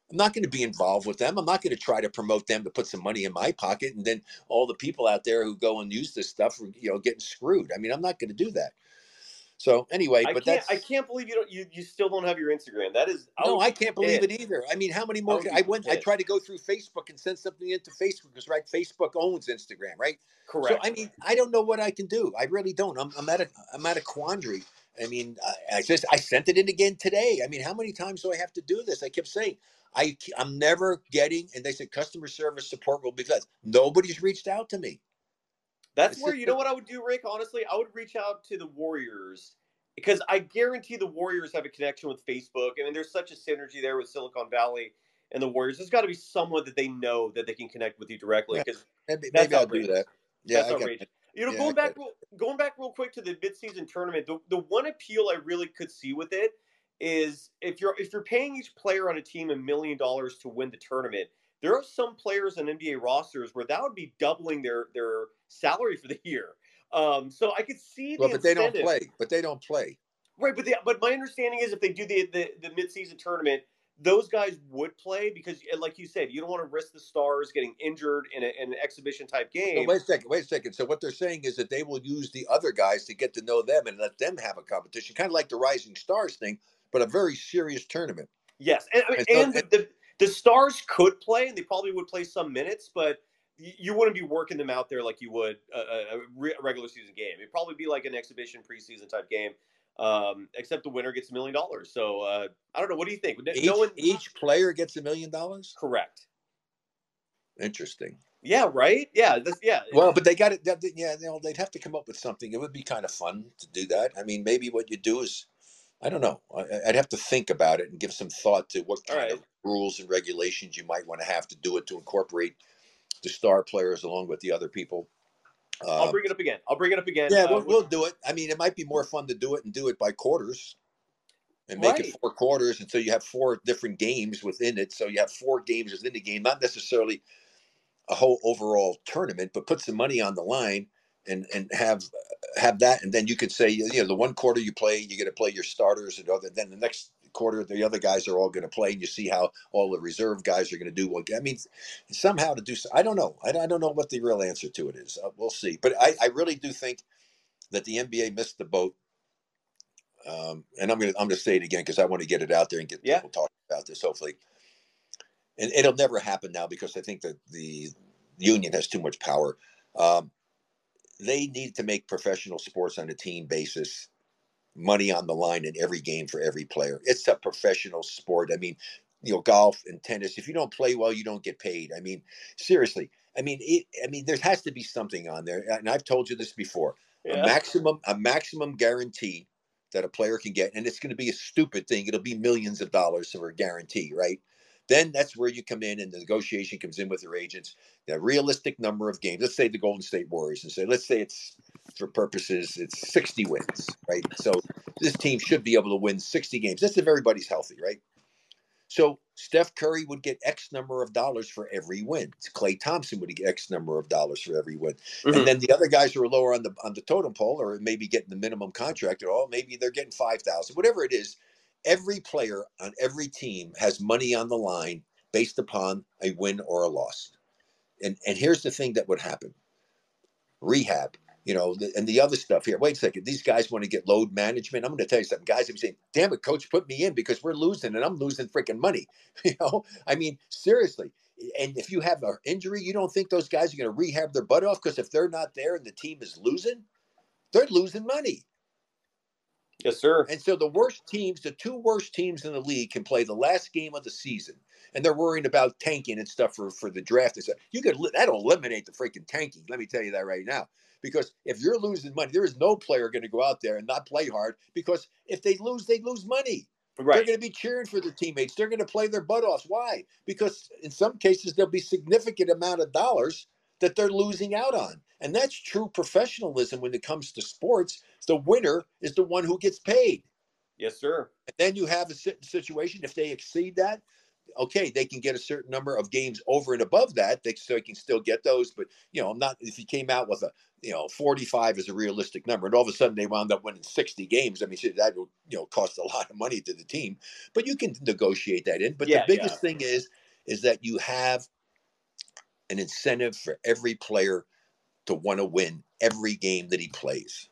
I'm not going to be involved with them. I'm not going to try to promote them to put some money in my pocket, and then all the people out there who go and use this stuff, are, you know, getting screwed. I mean, I'm not going to do that. So anyway, I but that's, I can't believe you don't you, you still don't have your Instagram. That is I no, I can't believe it either. I mean, how many more? I, I went. Dead. I tried to go through Facebook and send something into Facebook because right, Facebook owns Instagram, right? Correct. So I mean, I don't know what I can do. I really don't. I'm, I'm at a I'm at a quandary. I mean, I, I just I sent it in again today. I mean, how many times do I have to do this? I kept saying I I'm never getting. And they said customer service support will be because nobody's reached out to me. That's where, you know what I would do, Rick? Honestly, I would reach out to the Warriors, because I guarantee the Warriors have a connection with Facebook. I mean, there's such a synergy there with Silicon Valley and the Warriors, there's got to be someone that they know that they can connect with you directly. Because yeah, maybe, maybe I'll do that. Yeah, that's outrageous. You know, yeah, going back, going back real quick to the midseason tournament, the, the one appeal I really could see with it is if you're if you're paying each player on a team a million dollars to win the tournament, there are some players on N B A rosters where that would be doubling their their salary for the year. Um, so I could see. Well, the but incentive. They don't play. But they don't play. Right, but they, but my understanding is if they do the the, the midseason tournament, those guys would play because, like you said, you don't want to risk the stars getting injured in, a, in an exhibition-type game. Well, wait a second, wait a second. So what they're saying is that they will use the other guys to get to know them and let them have a competition, kind of like the Rising Stars thing, but a very serious tournament. Yes, and, I mean, and, so, and the, the Stars could play, and they probably would play some minutes, but you wouldn't be working them out there like you would a, a regular season game. It'd probably be like an exhibition preseason-type game. Um, except the winner gets a million dollars. So uh, I don't know. What do you think? Each, no one... each player gets a million dollars? Correct. Interesting. Yeah, right? Yeah. This, yeah. Well, but they got it. That, yeah, you know, they'd have to come up with something. It would be kind of fun to do that. I mean, maybe what you do is, I don't know. I, I'd have to think about it and give some thought to what kind right. of rules and regulations you might want to have to do it to incorporate the star players along with the other people. I'll bring it up again. I'll bring it up again. Yeah, we'll, uh, we'll do it. I mean, it might be more fun to do it and do it by quarters and make right. it four quarters. And so you have four different games within it. So you have four games within the game, not necessarily a whole overall tournament, but put some money on the line and, and have have that. And then you could say, you know, the one quarter you play, you're going to play your starters. And other, then the next quarter, the other guys are all going to play. And you see how all the reserve guys are going to do. Well, I mean, somehow to do – I don't know. I don't know what the real answer to it is. Uh, we'll see. But I, I really do think that the N B A missed the boat. Um, and I'm going to I'm gonna say it again because I want to get it out there and get yeah. people talking about this, hopefully. And it'll never happen now because I think that the union has too much power. Um They need to make professional sports on a team basis, money on the line in every game for every player. It's a professional sport. I mean, you know, golf and tennis, if you don't play well, you don't get paid. I mean, seriously. I mean, it, I mean, there has to be something on there. And I've told you this before, yeah. a maximum, a maximum guarantee that a player can get. And it's going to be a stupid thing. It'll be millions of dollars for a guarantee, right? Then that's where you come in and the negotiation comes in with their agents. A realistic number of games. Let's say the Golden State Warriors and say, let's say it's, for purposes, it's sixty wins, right? So this team should be able to win sixty games. That's if everybody's healthy, right? So Steph Curry would get X number of dollars for every win. Clay Thompson would get X number of dollars for every win. Mm-hmm. And then the other guys who are lower on the on the totem pole or maybe getting the minimum contract at all, maybe they're getting five thousand dollars, whatever it is. Every player on every team has money on the line based upon a win or a loss. And and here's the thing that would happen. Rehab, you know, the, and the other stuff here. Wait a second. These guys want to get load management. I'm going to tell you something. Guys are saying, damn it, coach, put me in because we're losing and I'm losing freaking money. You know, I mean, seriously. And if you have an injury, you don't think those guys are going to rehab their butt off because if they're not there and the team is losing, they're losing money. Yes, sir. And so the worst teams, the two worst teams in the league can play the last game of the season, and they're worrying about tanking and stuff for, for the draft. And stuff. You could, that'll eliminate the freaking tanking. Let me tell you that right now. Because if you're losing money, there is no player going to go out there and not play hard because if they lose, they lose money. Right. They're going to be cheering for their teammates. They're going to play their butt offs. Why? Because in some cases, there'll be significant amount of dollars that they're losing out on. And that's true professionalism when it comes to sports. The winner is the one who gets paid. Yes, sir. And then you have a situation, if they exceed that, okay, they can get a certain number of games over and above that. They, so they can still get those. But, you know, I'm not, if you came out with a, you know, forty-five is a realistic number, and all of a sudden they wound up winning sixty games, I mean, that would, you know, cost a lot of money to the team. But you can negotiate that in. But yeah, the biggest yeah. thing is, is that you have an incentive for every player to want to win every game that he plays.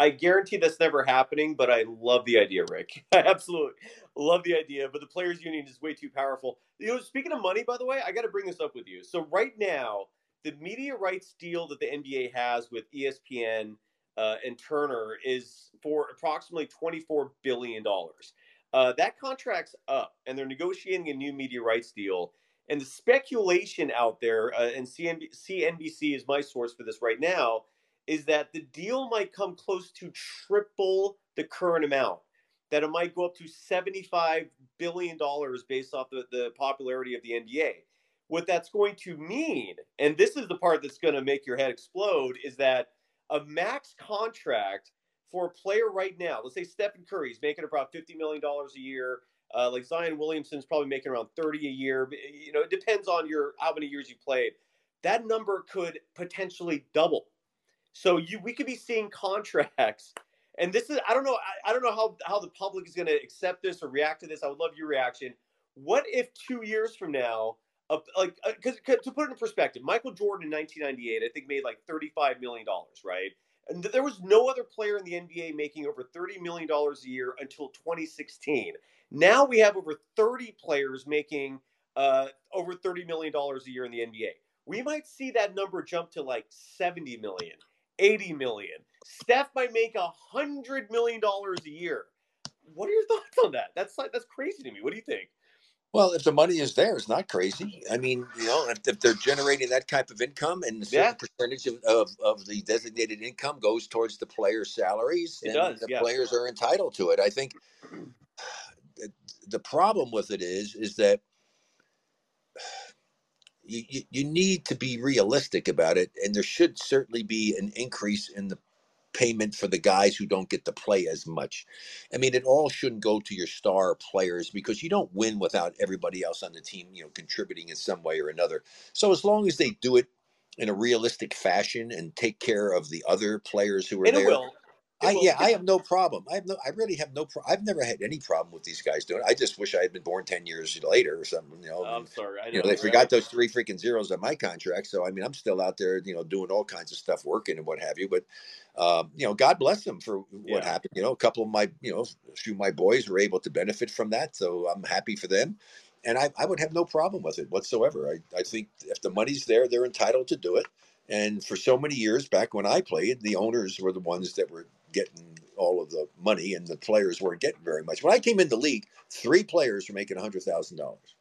I guarantee that's never happening, but I love the idea, Rick. I absolutely love the idea, but the players' union is way too powerful. You know, speaking of money, by the way, I got to bring this up with you. So right now, the media rights deal that the N B A has with E S P N uh, and Turner is for approximately twenty-four billion dollars. Uh, that contract's up, and they're negotiating a new media rights deal. And the speculation out there, uh, and C N B C is my source for this right now, is that the deal might come close to triple the current amount. that it might go up to seventy-five billion dollars based off the, the popularity of the N B A. What that's going to mean, and this is the part that's going to make your head explode, is that a max contract for a player right now, let's say Stephen Curry is making about fifty million dollars a year. Uh, like Zion Williamson's probably making around thirty a year. You know, it depends on your how many years you played. That number could potentially double. So you, we could be seeing contracts, and this is I don't know I, I don't know how how the public is going to accept this or react to this. I would love your reaction. What if two years from now, uh, like because uh, to put it in perspective, Michael Jordan in nineteen ninety-eight I think made like thirty-five million dollars, right? And there was no other player in the N B A making over thirty million dollars a year until twenty sixteen. Now we have over thirty players making uh, over thirty million dollars a year in the N B A. We might see that number jump to like seventy million, eighty million. Steph might make one hundred million dollars a year. What are your thoughts on that? That's like, that's crazy to me. What do you think? Well, if the money is there, it's not crazy. I mean, you know, if, if they're generating that type of income and a certain yeah. percentage of, of, of the designated income goes towards the players' salaries, it then does, the yeah. players are entitled to it. I think the problem with it is, is that you, you need to be realistic about it. And there should certainly be an increase in the payment for the guys who don't get to play as much. I mean, it all shouldn't go to your star players because you don't win without everybody else on the team, you know, contributing in some way or another. So as long as they do it in a realistic fashion and take care of the other players who are and there. It will. It I, will. Yeah, I have no problem. I have no. I really have no. Pro- I've never had any problem with these guys doing it. I just wish I had been born ten years later or something. You know, I'm and, sorry. I you know, know, they forgot those three freaking zeros on my contract. So I mean, I'm still out there, you know, doing all kinds of stuff, working and what have you. But um, you know, God bless them for yeah. what happened. You know, a couple of my, you know, a few of my boys were able to benefit from that, so I'm happy for them. And I, I would have no problem with it whatsoever. I, I think if the money's there, they're entitled to do it. And for so many years back when I played, the owners were the ones that were getting all of the money and the players weren't getting very much. When I came into the league, three players were making one hundred thousand dollars.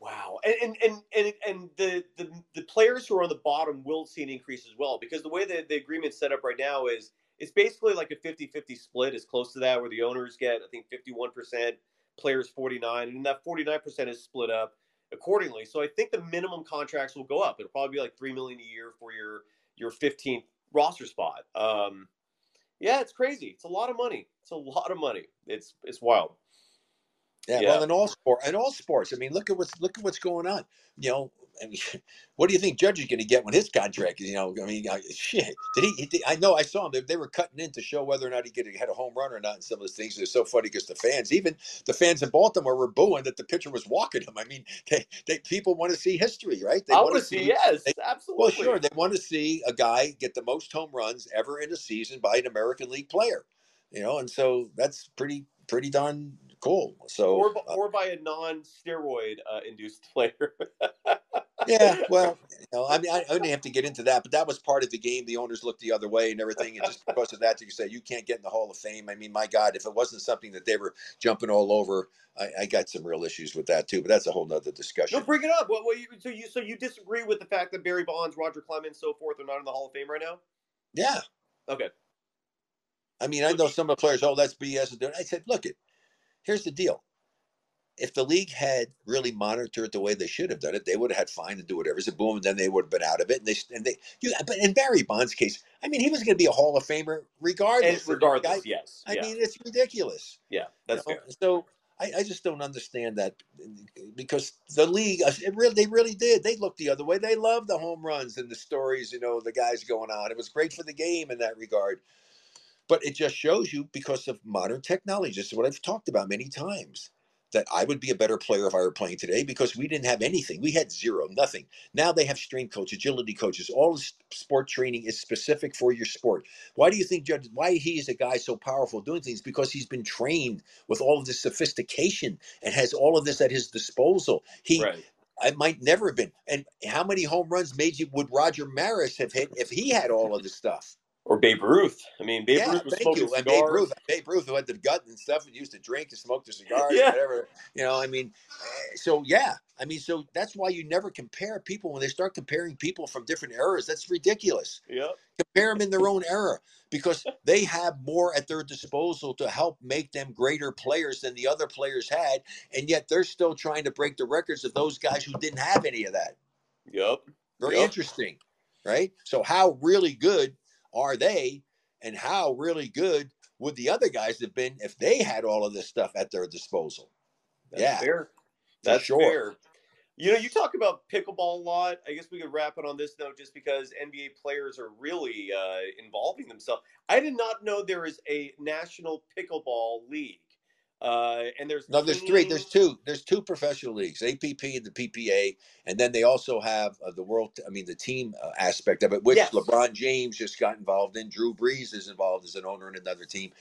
Wow. And and and and the, the the players who are on the bottom will see an increase as well, because the way that the agreement's set up right now is it's basically like a fifty-fifty split is close to that, where the owners get, I think, fifty-one percent, players forty-nine, and that forty-nine percent is split up accordingly. So I think the minimum contracts will go up. It'll probably be like three million dollars a year for your, your fifteenth roster spot. Um, yeah, it's crazy. It's a lot of money. It's a lot of money. It's, it's wild. Yeah, yeah. Well, in all sport, in all sports, I mean, look at what's, look at what's going on. You know, I mean, what do you think Judge is going to get when his contract, you know, I mean, I, shit, did he, did, I know I saw him, they, they were cutting in to show whether or not he could had a home run or not. And some of those things, they're so funny because the fans, even the fans in Baltimore were booing that the pitcher was walking him. I mean, they, they people want to see history, right? They I want to see, yes, they, absolutely. Well, sure. They want to see a guy get the most home runs ever in a season by an American League player, you know? And so that's pretty, pretty darn cool. So, or, or by a non-steroid uh, induced player. Yeah, well, you know, I mean, I only have to get into that, but that was part of the game. The owners looked the other way and everything, and just because of that, you say you can't get in the Hall of Fame. I mean, my God, if it wasn't something that they were jumping all over, I, I got some real issues with that too. But that's a whole nother discussion. No, bring it up. Well, well you, so you so you disagree with the fact that Barry Bonds, Roger Clemens, so forth, are not in the Hall of Fame right now? Yeah. Okay. I mean, I know some of the players. Oh, that's B S. I said, look it. Here's the deal. If the league had really monitored it the way they should have done it, they would have had fine and do whatever. So boom, and then they would have been out of it. And they, and they, you, but in Barry Bonds' case, I mean, he was going to be a Hall of Famer regardless. And regardless, guy, yes. I yeah. mean, it's ridiculous. Yeah, that's you know? fair. So I, I just don't understand that, because the league, it really, they really did. They looked the other way. They loved the home runs and the stories, you know, the guys going on. It was great for the game in that regard. But it just shows you, because of modern technology, this is what I've talked about many times, that I would be a better player if I were playing today, because we didn't have anything. We had zero, nothing. Now they have strength coach, agility coaches. All sport training is specific for your sport. Why do you think Judge, why he is a guy so powerful doing things? Because he's been trained with all of this sophistication and has all of this at his disposal. He, right. I might never have been. And how many home runs made you would Roger Maris have hit if he had all of this stuff? Or Babe Ruth. I mean, Babe yeah, Ruth was smoking you. cigars. Yeah, thank Babe Ruth. Babe Ruth, who had the gut and stuff, and used to drink and smoke the cigars yeah. or whatever. You know, I mean, so yeah. I mean, so that's why you never compare people. When they start comparing people from different eras, that's ridiculous. Yeah. Compare them in their own era because they have more at their disposal to help make them greater players than the other players had, and yet they're still trying to break the records of those guys who didn't have any of that. Yep. Very yep. interesting, right? So how really good are they, and how really good would the other guys have been if they had all of this stuff at their disposal? That's yeah. fair. That's sure. fair. You know, you talk about pickleball a lot. I guess we could wrap it on this note just because N B A players are really uh, involving themselves. I did not know there is a national pickleball league. Uh, and there's no, there's three, there's two, there's two professional leagues, A P P and the P P A, and then they also have uh, the world, I mean, the team uh, aspect of it, which yes. LeBron James just got involved in. Drew Brees is involved as an owner in another team,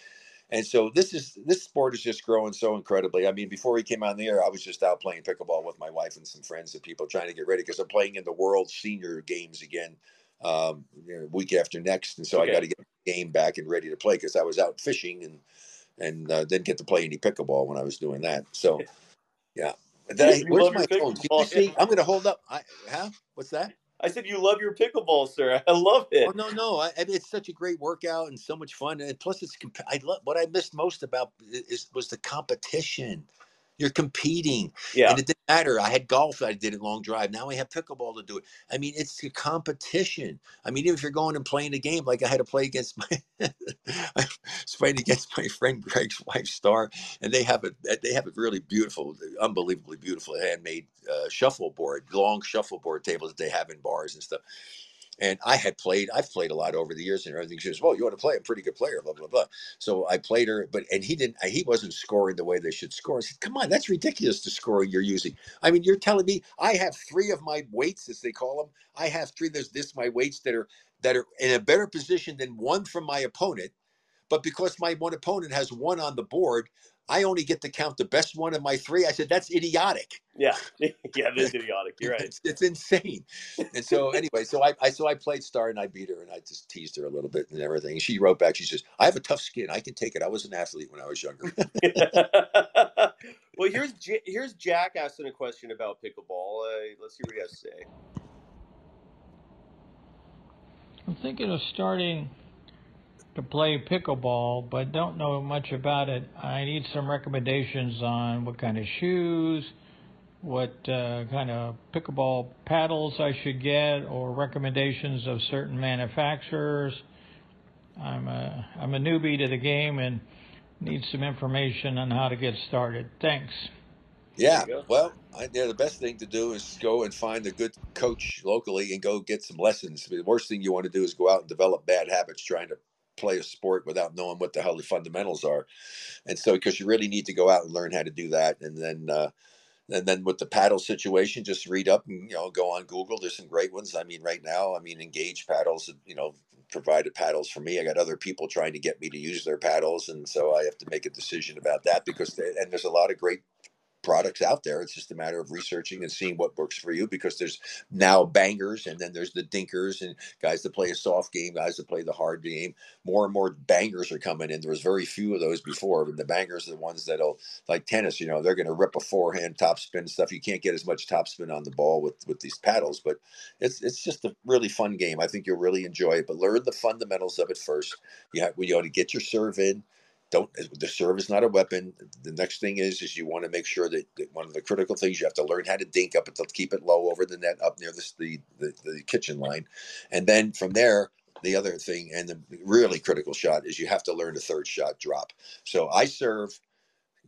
and so this is this sport is just growing so incredibly. I mean, before he came on the air, I was just out playing pickleball with my wife and some friends and people trying to get ready because I'm playing in the World Senior Games again um, you know, week after next, and so okay. I got to get the game back and ready to play because I was out fishing and. And uh, didn't get to play any pickleball when I was doing that. So, yeah. Then I, where's my phone? Can you see? I'm going to hold up. I, huh? What's that? I said you love your pickleball, sir. I love it. Oh, no, no. I, I mean, it's such a great workout and so much fun. And plus, it's comp- I love what I missed most about is was the competition. You're competing. Yeah. And it didn't matter. I had golf. I did it long drive. Now I have pickleball to do it. I mean, it's a competition. I mean, even if you're going and playing a game, like I had to play against my I was playing against my friend Greg's wife, Star, and they have a they have a really beautiful, unbelievably beautiful handmade uh, shuffleboard, long shuffleboard tables that they have in bars and stuff. And I had played, I've played a lot over the years and everything. She was, well, you want to play? I'm a pretty good player, blah, blah, blah. So I played her, but, and he didn't, he wasn't scoring the way they should score. I said, come on, that's ridiculous, the scoring you're using. I mean, you're telling me I have three of my weights, as they call them. I have three, there's this, my weights that are, that are in a better position than one from my opponent. But because my one opponent has one on the board, I only get to count the best one of my three. I said, that's idiotic. Yeah. Yeah, it is idiotic. You're right. It's, it's insane. And so anyway, so I, I so I played Star and I beat her and I just teased her a little bit and everything. She wrote back, she says, I have a tough skin. I can take it. I was an athlete when I was younger. Well, here's J- here's Jack asking a question about pickleball. Uh, let's hear what he has to say. I'm thinking of starting to play pickleball, but don't know much about it. I need some recommendations on what kind of shoes, what uh, kind of pickleball paddles I should get, or recommendations of certain manufacturers. I'm a I'm a newbie to the game and need some information on how to get started. Thanks. Yeah, well, I, yeah, the best thing to do is go and find a good coach locally and go get some lessons. The worst thing you want to do is go out and develop bad habits trying to play a sport without knowing what the hell the fundamentals are. And so, because you really need to go out and learn how to do that. And then, uh, and then with the paddle situation, just read up and, you know, go on Google. There's some great ones. I mean, right now, I mean, Engage paddles, you know, provided paddles for me. I got other people trying to get me to use their paddles. And so I have to make a decision about that because, they, and there's a lot of great products out there. It's just a matter of researching and seeing what works for you because there's now bangers and then there's the dinkers and guys that play a soft game, guys that play the hard game. More and more bangers are coming in. There was very few of those before, but the bangers are the ones that'll, like tennis, you know, they're going to rip a forehand topspin stuff. You can't get as much topspin on the ball with, with these paddles, but it's it's just a really fun game. I think you'll really enjoy it, but learn the fundamentals of it first. You have, you ought to get your serve in. Don't the serve is not a weapon. The next thing is is you want to make sure that, that one of the critical things you have to learn how to dink up and keep it low over the net up near the the, the the kitchen line, and then from there the other thing and the really critical shot is you have to learn a third shot drop. So I serve,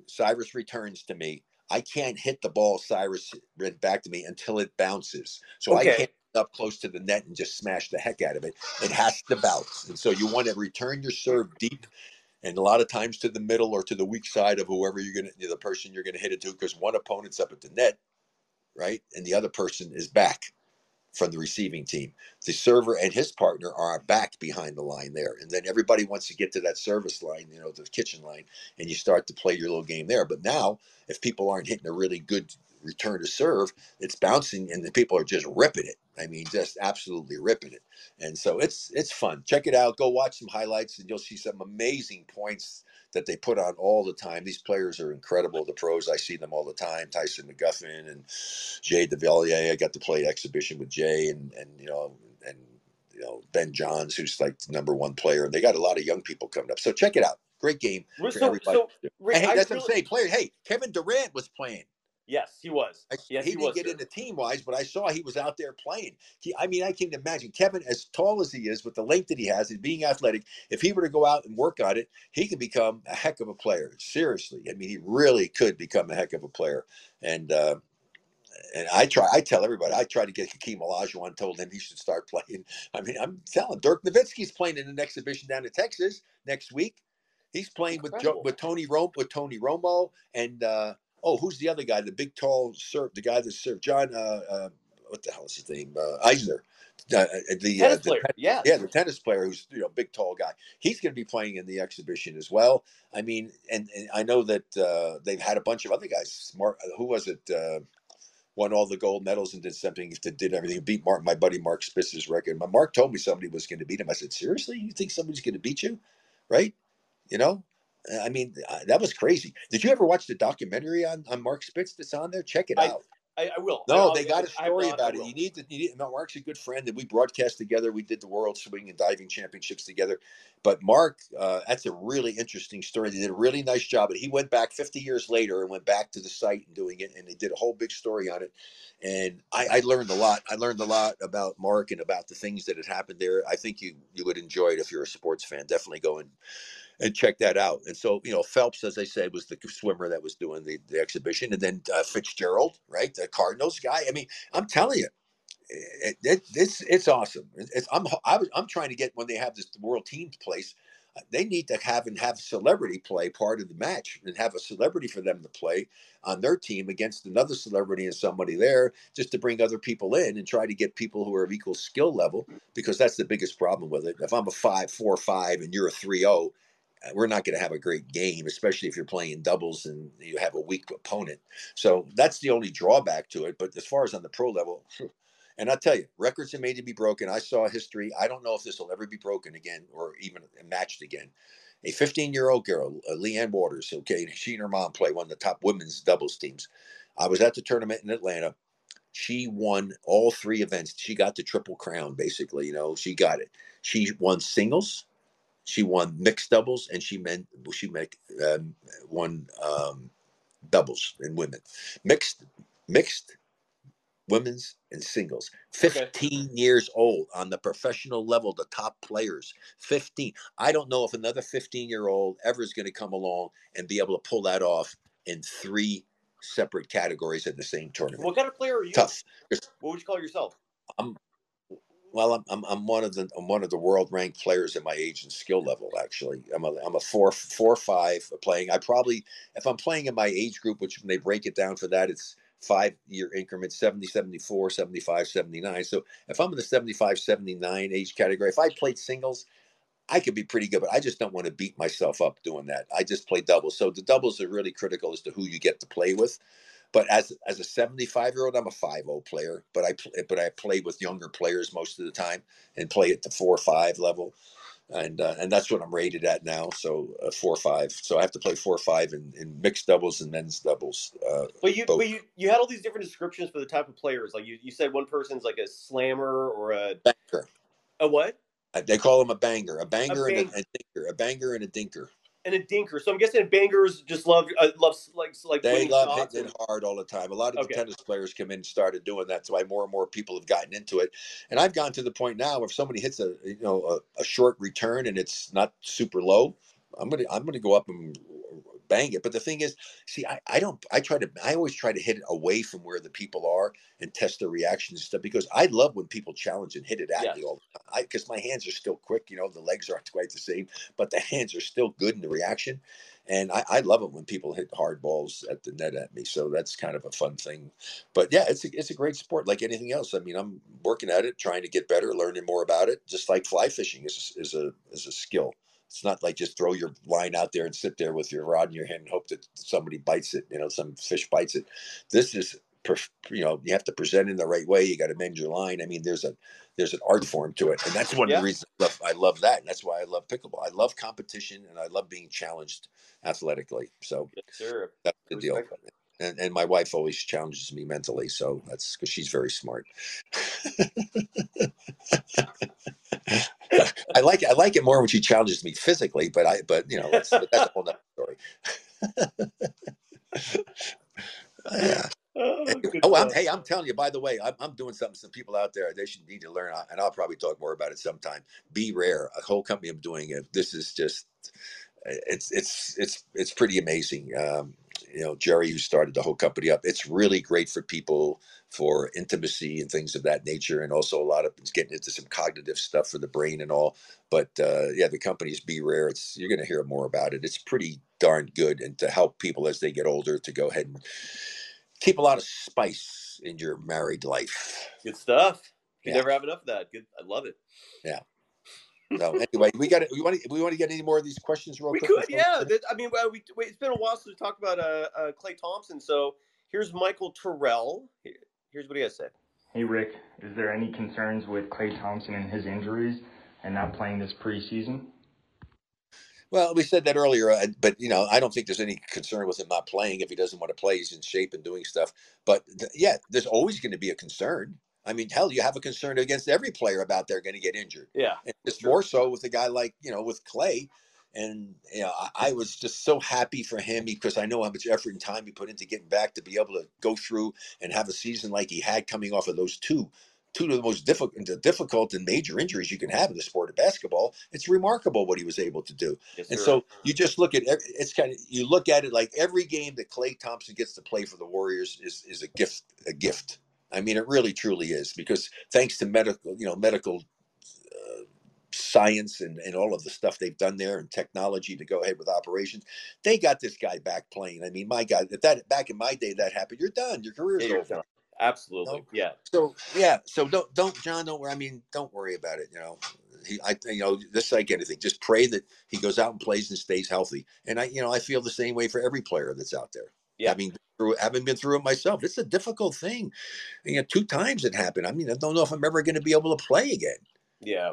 Cyrus returns to me. I can't hit the ball Cyrus back to me until it bounces. So okay. I can't up close to the net and just smash the heck out of it. It has to bounce, and so you want to return your serve deep. And a lot of times to the middle or to the weak side of whoever you're going to, the person you're going to hit it to, because one opponent's up at the net, right? And the other person is back from the receiving team. The server and his partner are back behind the line there. And then everybody wants to get to that service line, you know, the kitchen line, and you start to play your little game there. But now, if people aren't hitting a really good return to serve, it's bouncing and the people are just ripping it. I mean, just absolutely ripping it. And so it's it's fun. Check it out. Go watch some highlights and you'll see some amazing points that they put on all the time. These players are incredible. The pros, I see them all the time. Tyson McGuffin and Jay DeValier. I got to play exhibition with Jay and, and you know, and you know Ben Johns, who's like the number one player. They got a lot of young people coming up. So check it out. Great game for so, everybody. So, Rick, hey, that's really, what I'm saying. Player, hey, Kevin Durant was playing. Yes, he was. I, yes, he, he didn't was, get sir. into team-wise, but I saw he was out there playing. He, I mean, I can imagine Kevin, as tall as he is, with the length that he has and being athletic, if he were to go out and work on it, he could become a heck of a player. Seriously. I mean, he really could become a heck of a player. And uh, and I try. I tell everybody, I tried to get Hakeem Olajuwon, told him he should start playing. I mean, I'm telling Dirk Nowitzki's playing in an exhibition down in Texas next week. He's playing with Joe, with Tony Romo, with Tony Romo, and uh, oh, who's the other guy? The big, tall serve, the guy that served John. Uh, uh, what the hell is his name? Uh, Eisner, uh, the tennis uh, the, player. Yeah, yeah, the tennis player who's you know big, tall guy. He's going to be playing in the exhibition as well. I mean, and, and I know that uh, they've had a bunch of other guys. Smart, who was it? Uh, won all the gold medals and did something, did everything, beat Mark, my buddy Mark Spitz's record. My Mark told me somebody was going to beat him. I said, seriously, you think somebody's going to beat you, right? You know, I mean, that was crazy. Did you ever watch the documentary on, on Mark Spitz that's on there? Check it I, out. I, I will. No, I, they got I, a story I, I, about I it. You need to, you need, no, Mark's a good friend and we broadcast together. We did the World Swing and Diving Championships together. But Mark, uh, that's a really interesting story. They did a really nice job. And he went back fifty years later and went back to the site and doing it. And they did a whole big story on it. And I, I learned a lot. I learned a lot about Mark and about the things that had happened there. I think you, you would enjoy it if you're a sports fan. Definitely go and And check that out. And so, you know, Phelps, as I said, was the swimmer that was doing the, the exhibition. And then uh, Fitzgerald, right? The Cardinals guy. I mean, I'm telling you, it, it, it's it's awesome. It's, I'm I was, I'm trying to get when they have this world team place, they need to have and have celebrity play part of the match and have a celebrity for them to play on their team against another celebrity and somebody there just to bring other people in and try to get people who are of equal skill level, because that's the biggest problem with it. If I'm a five, four, five, and you're a three, oh, we're not going to have a great game, especially if you're playing doubles and you have a weak opponent. So that's the only drawback to it. But as far as on the pro level, and I'll tell you, records are made to be broken. I saw history. I don't know if this will ever be broken again or even matched again. A fifteen-year-old girl, Leanne Waters, okay, she and her mom play one of the top women's doubles teams. I was at the tournament in Atlanta. She won all three events. She got the triple crown, basically. You know, she got it. She won singles. She won mixed doubles, and she meant she make, um, won um, doubles in women, mixed, mixed, women's and singles. Fifteen okay. years old on the professional level, the top players. Fifteen. I don't know if another fifteen-year-old ever is going to come along and be able to pull that off in three separate categories at the same tournament. What kind of player are you? Tough. What would you call yourself? I'm. Well, I'm, I'm I'm one of the I'm one of the world ranked players at my age and skill level. Actually, I'm a I'm a four four five playing. I probably if I'm playing in my age group, which when they break it down for that, it's five year increments: seventy, seventy-four, seventy-five, seventy-nine. So if I'm in the seventy-five, seventy-nine age category, if I played singles, I could be pretty good, but I just don't want to beat myself up doing that. I just play doubles. So the doubles are really critical as to who you get to play with. But as as a seventy-five-year-old, I'm a five-oh player, but I but I play with younger players most of the time and play at the four-five level, and uh, and that's what I'm rated at now, so uh, four-five. So I have to play four-five in, in mixed doubles and men's doubles. Uh, but you both. but you, you had all these different descriptions for the type of players. Like you, you said one person's like a slammer or a – Banger. A what? They call him a banger. A banger a and bang- a, a dinker. A banger and a dinker. And a dinker, so I'm guessing bangers just love, uh, love like like they love hitting it hard all the time. A lot of okay. the tennis players come in and started doing that. That's why more and more people have gotten into it. And I've gotten to the point now, if somebody hits a you know a, a short return and it's not super low, I'm gonna I'm gonna go up and bang it. But the thing is, see, I, I don't I try to I always try to hit it away from where the people are and test their reactions and stuff, because I love when people challenge and hit it at yeah. me all the time, because my hands are still quick, you know, the legs aren't quite the same, but the hands are still good in the reaction. And I, I love it when people hit hard balls at the net at me. So that's kind of a fun thing. But yeah, it's a, it's a great sport like anything else. I mean, I'm working at it, trying to get better, learning more about it, just like fly fishing is is a is a skill. It's not like just throw your line out there and sit there with your rod in your hand and hope that somebody bites it, you know, some fish bites it. This is you know, you have to present in the right way. You got to mend your line. I mean, there's a there's an art form to it, and that's one yeah. of the reasons I love, I love that, and that's why I love pickleball. I love competition, and I love being challenged athletically. So yes, sir. That's the deal. And, and my wife always challenges me mentally, so that's because she's very smart. I like I like it more when she challenges me physically, but I but you know that's, that's a whole nother story. Yeah. Oh, anyway. oh I'm, hey, I'm telling you. By the way, I'm, I'm doing something. Some people out there, they should need to learn, and I'll probably talk more about it sometime. Be rare. A whole company I'm doing it. This is just, it's it's it's it's pretty amazing. Um, you know, Jerry, who started the whole company up, it's really great for people for intimacy and things of that nature. And also a lot of it's getting into some cognitive stuff for the brain and all, but, uh, yeah, the company's Be Rare. It's, you're going to hear more about it. It's pretty darn good. And to help people as they get older to go ahead and keep a lot of spice in your married life. Good stuff. You yeah. never have enough of that. Good. I love it. Yeah. So anyway, we got to, we want to we want to get any more of these questions real we quick. We could, yeah. That, I mean, we, we, it's been a while since we talked about uh, uh, Clay Thompson. So here's Michael Terrell. Here's what he has said. Hey, Rick, is there any concerns with Clay Thompson and his injuries and not playing this preseason? Well, we said that earlier, but, you know, I don't think there's any concern with him not playing. If he doesn't want to play, he's in shape and doing stuff. But, th- yeah, there's always going to be a concern. I mean, hell, you have a concern against every player about they're going to get injured. Yeah. And it's more so with a guy like, you know, with Clay. And, you know, I, I was just so happy for him because I know how much effort and time he put into getting back to be able to go through and have a season like he had coming off of those two. Two of the most difficult, difficult and major injuries you can have in the sport of basketball. It's remarkable what he was able to do. Yes, and so you just look at every, it's kind of you look at it like every game that Clay Thompson gets to play for the Warriors is is a gift, a gift. I mean, it really truly is because thanks to medical, you know, medical uh, science and, and all of the stuff they've done there and technology to go ahead with operations, they got this guy back playing. I mean, my God, if that back in my day that happened, you're done. Your career's yeah, over. Done. Absolutely. No? Yeah. So, yeah. So don't, don't, John, don't worry. I mean, don't worry about it. You know, he, I, you know, this is like anything, just pray that he goes out and plays and stays healthy. And I, you know, I feel the same way for every player that's out there. Yeah. I mean, through, having been through it myself, it's a difficult thing. You know, two times it happened. I mean, I don't know if I'm ever going to be able to play again. Yeah.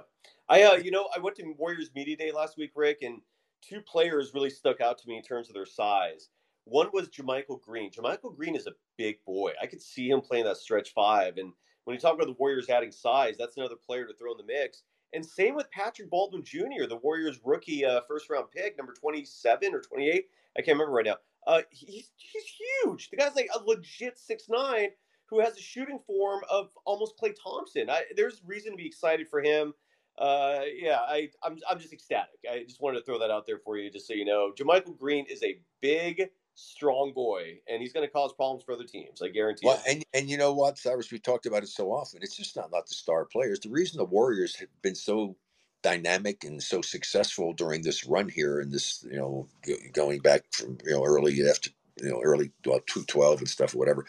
I, uh, you know, I went to Warriors Media Day last week, Rick, and two players really stuck out to me in terms of their size. One was Jermichael Green. Jermichael Green is a big boy. I could see him playing that stretch five. And when you talk about the Warriors adding size, that's another player to throw in the mix. And same with Patrick Baldwin Junior, the Warriors rookie uh, first-round pick, number twenty-seven or twenty-eight. I can't remember right now. Uh, he's, he's huge. The guy's like a legit six nine who has a shooting form of almost Clay Thompson. I, there's reason to be excited for him. Uh, yeah, I, I'm, I'm just ecstatic. I just wanted to throw that out there for you just so you know. Jermichael Green is a big strong boy, and he's going to cause problems for other teams. I guarantee well, you. And, and you know what, Cyrus, we talked about it so often. It's just not about the star players. The reason the Warriors have been so dynamic and so successful during this run here and this, you know, going back from, you know, early after, you know, early well, two twelve and stuff or whatever,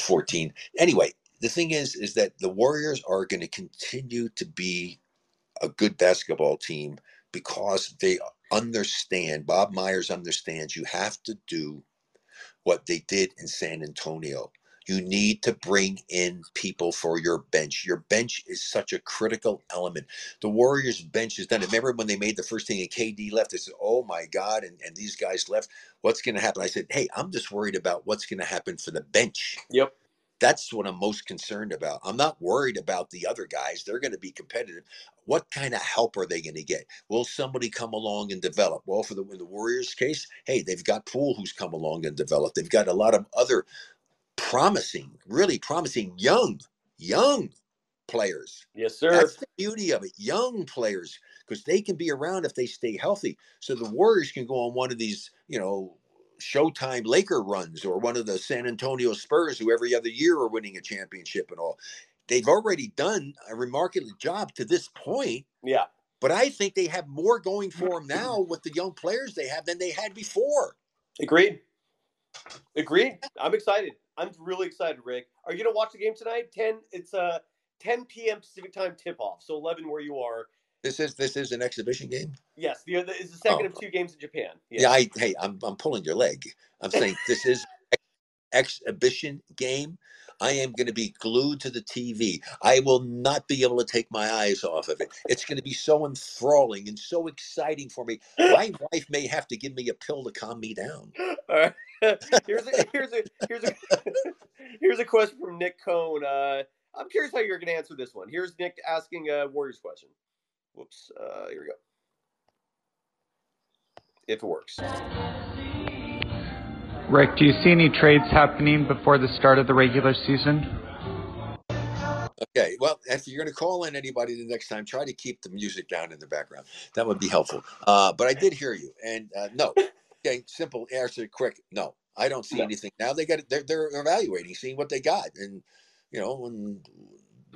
fourteen. Anyway, the thing is, is that the Warriors are going to continue to be a good basketball team because they are. Understand, Bob Myers understands you have to do what they did in San Antonio. You need to bring in people for your bench. Your bench is such a critical element. The Warriors bench is done. Remember when they made the first thing and K D left, they said, oh my God, and, and these guys left. What's going to happen? I said, hey, I'm just worried about what's going to happen for the bench. Yep. That's what I'm most concerned about. I'm not worried about the other guys. They're going to be competitive. What kind of help are they going to get? Will somebody come along and develop? Well, for the, in the Warriors case, hey, they've got Poole who's come along and developed. They've got a lot of other promising, really promising young, young players. Yes, sir. That's the beauty of it. Young players, because they can be around if they stay healthy. So the Warriors can go on one of these, you know, Showtime Laker runs or one of the San Antonio Spurs who every other year are winning a championship and all. They've already done a remarkable job to this point. Yeah. But I think they have more going for them now with the young players they have than they had before. Agreed. Agreed. I'm excited. I'm really excited, Rick. Are you going to watch the game tonight? ten It's uh, ten p.m. Pacific time tip-off, so eleven where you are. This is this is an exhibition game? Yes, the other is the second oh. of two games in Japan. Yes. Yeah, I, hey, I'm I'm pulling your leg. I'm saying this is exhibition game, I am going to be glued to the T V. I will not be able to take my eyes off of it. It's going to be so enthralling and so exciting for me. My wife may have to give me a pill to calm me down. All right. Here's a, here's a, here's a, here's a question from Nick Cohn. Uh, I'm curious how you're going to answer this one. Here's Nick asking a Warriors question. Whoops. Uh, here we go. If it works. Rick, do you see any trades happening before the start of the regular season? Okay, well, if you're going to call in anybody the next time, try to keep the music down in the background. That would be helpful. Uh, but I did hear you, and uh, no. Okay, simple answer, quick. No, I don't see no. anything now. They got they're, they're evaluating, seeing what they got, and you know, and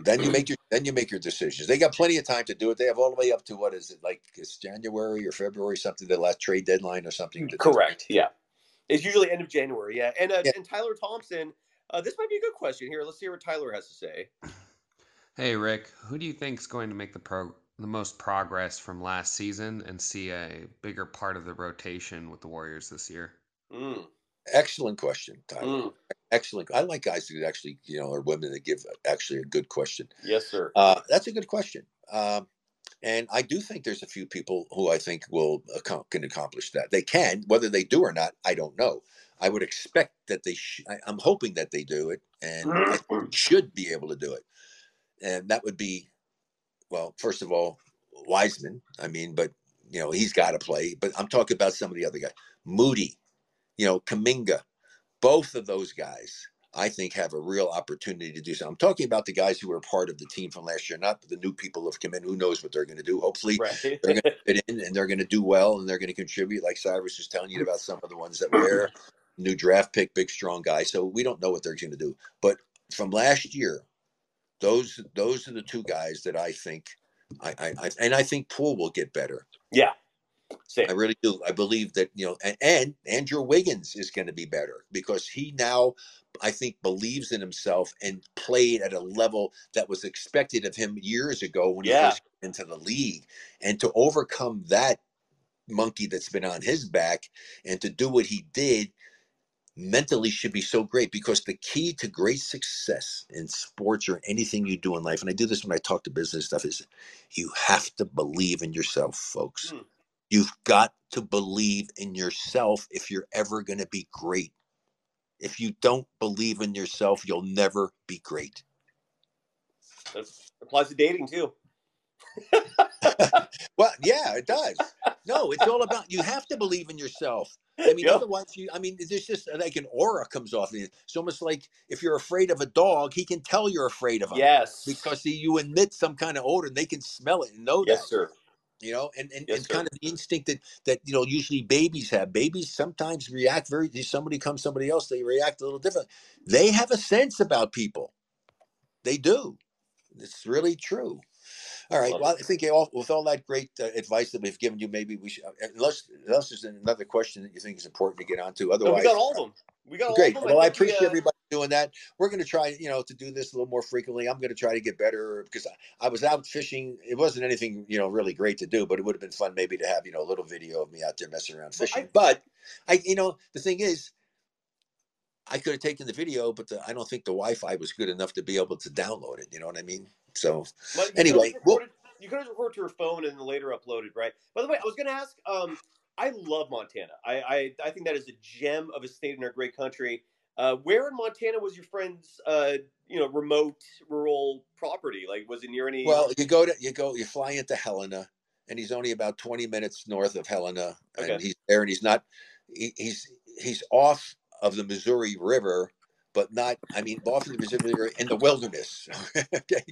then you make your then you make your decisions. They got plenty of time to do it. They have all the way up to what is it like? It's January or February something. The last trade deadline or something. Correct. Yeah. It's usually end of January, yeah. And uh, yeah. and Tyler Thompson, uh, this might be a good question here. Let's see what Tyler has to say. Hey, Rick, who do you think is going to make the pro the most progress from last season and see a bigger part of the rotation with the Warriors this year? Mm. Excellent question, Tyler. Mm. Excellent. I like guys that actually, you know, or women that give actually a good question. Yes, sir. Uh, that's a good question. Um, And I do think there's a few people who I think will can accomplish that. They can, whether they do or not, I don't know. I would expect that they. Sh- I, I'm hoping that they do it, and I should be able to do it. And that would be, well, first of all, Wiseman. I mean, but you know, he's got to play. But I'm talking about some of the other guys, Moody, you know, Kuminga, both of those guys. I think have a real opportunity to do so. I'm talking about the guys who were part of the team from last year, not the new people who have come in. Who knows what they're going to do? Hopefully, right. They're going to fit in and they're going to do well and they're going to contribute. Like Cyrus was telling you about some of the ones that were there. New draft pick, big strong guy. So we don't know what they're going to do. But from last year, those those are the two guys that I think, I, I, I and I think Poole will get better. Yeah. Same. I really do. I believe that, you know, and, and Andrew Wiggins is going to be better because he now, I think, believes in himself and played at a level that was expected of him years ago when yeah. he first came into the league. And to overcome that monkey that's been on his back and to do what he did mentally should be so great because the key to great success in sports or anything you do in life, and I do this when I talk to business stuff, is you have to believe in yourself, folks. Mm. You've got to believe in yourself if you're ever going to be great. If you don't believe in yourself, you'll never be great. That applies to dating, too. Well, yeah, it does. No, it's all about you have to believe in yourself. I mean, yep. Otherwise, you, I mean, there's just like an aura comes off of you. It's almost like if you're afraid of a dog, he can tell you're afraid of him. Yes. Because see, you emit some kind of odor and they can smell it and know yes, that. Yes, sir. You know, and, and, yes, and kind of the instinct that, that, you know, usually babies have. Babies sometimes react very, if somebody comes, somebody else, they react a little different. They have a sense about people. They do. It's really true. All right. Well, I think all, with all that great uh, advice that we've given you, maybe we should, unless, unless there's another question that you think is important to get onto. Otherwise, no, we got all of them. We got all great. Of them. Well, I, I appreciate we, uh... everybody doing that. We're going to try, you know, to do this a little more frequently. I'm going to try to get better because I, I was out fishing. It wasn't anything, you know, really great to do, but it would have been fun maybe to have, you know, a little video of me out there messing around fishing. But I, but I you know, the thing is, I could have taken the video, but the, I don't think the Wi-Fi was good enough to be able to download it. You know what I mean? So well, anyway, could recorded, well, you could have recorded your phone and then later uploaded, right? By the way, I was going to ask, um, I love Montana. I, I, I think that is a gem of a state in our great country. Uh, where in Montana was your friend's, uh, you know, remote rural property? Like, was it near any? Well, you go to you go you fly into Helena, and he's only about twenty minutes north of Helena, okay. And he's there, and he's not, he, he's he's off of the Missouri River, but not. I mean, off of the Missouri River in the wilderness, okay,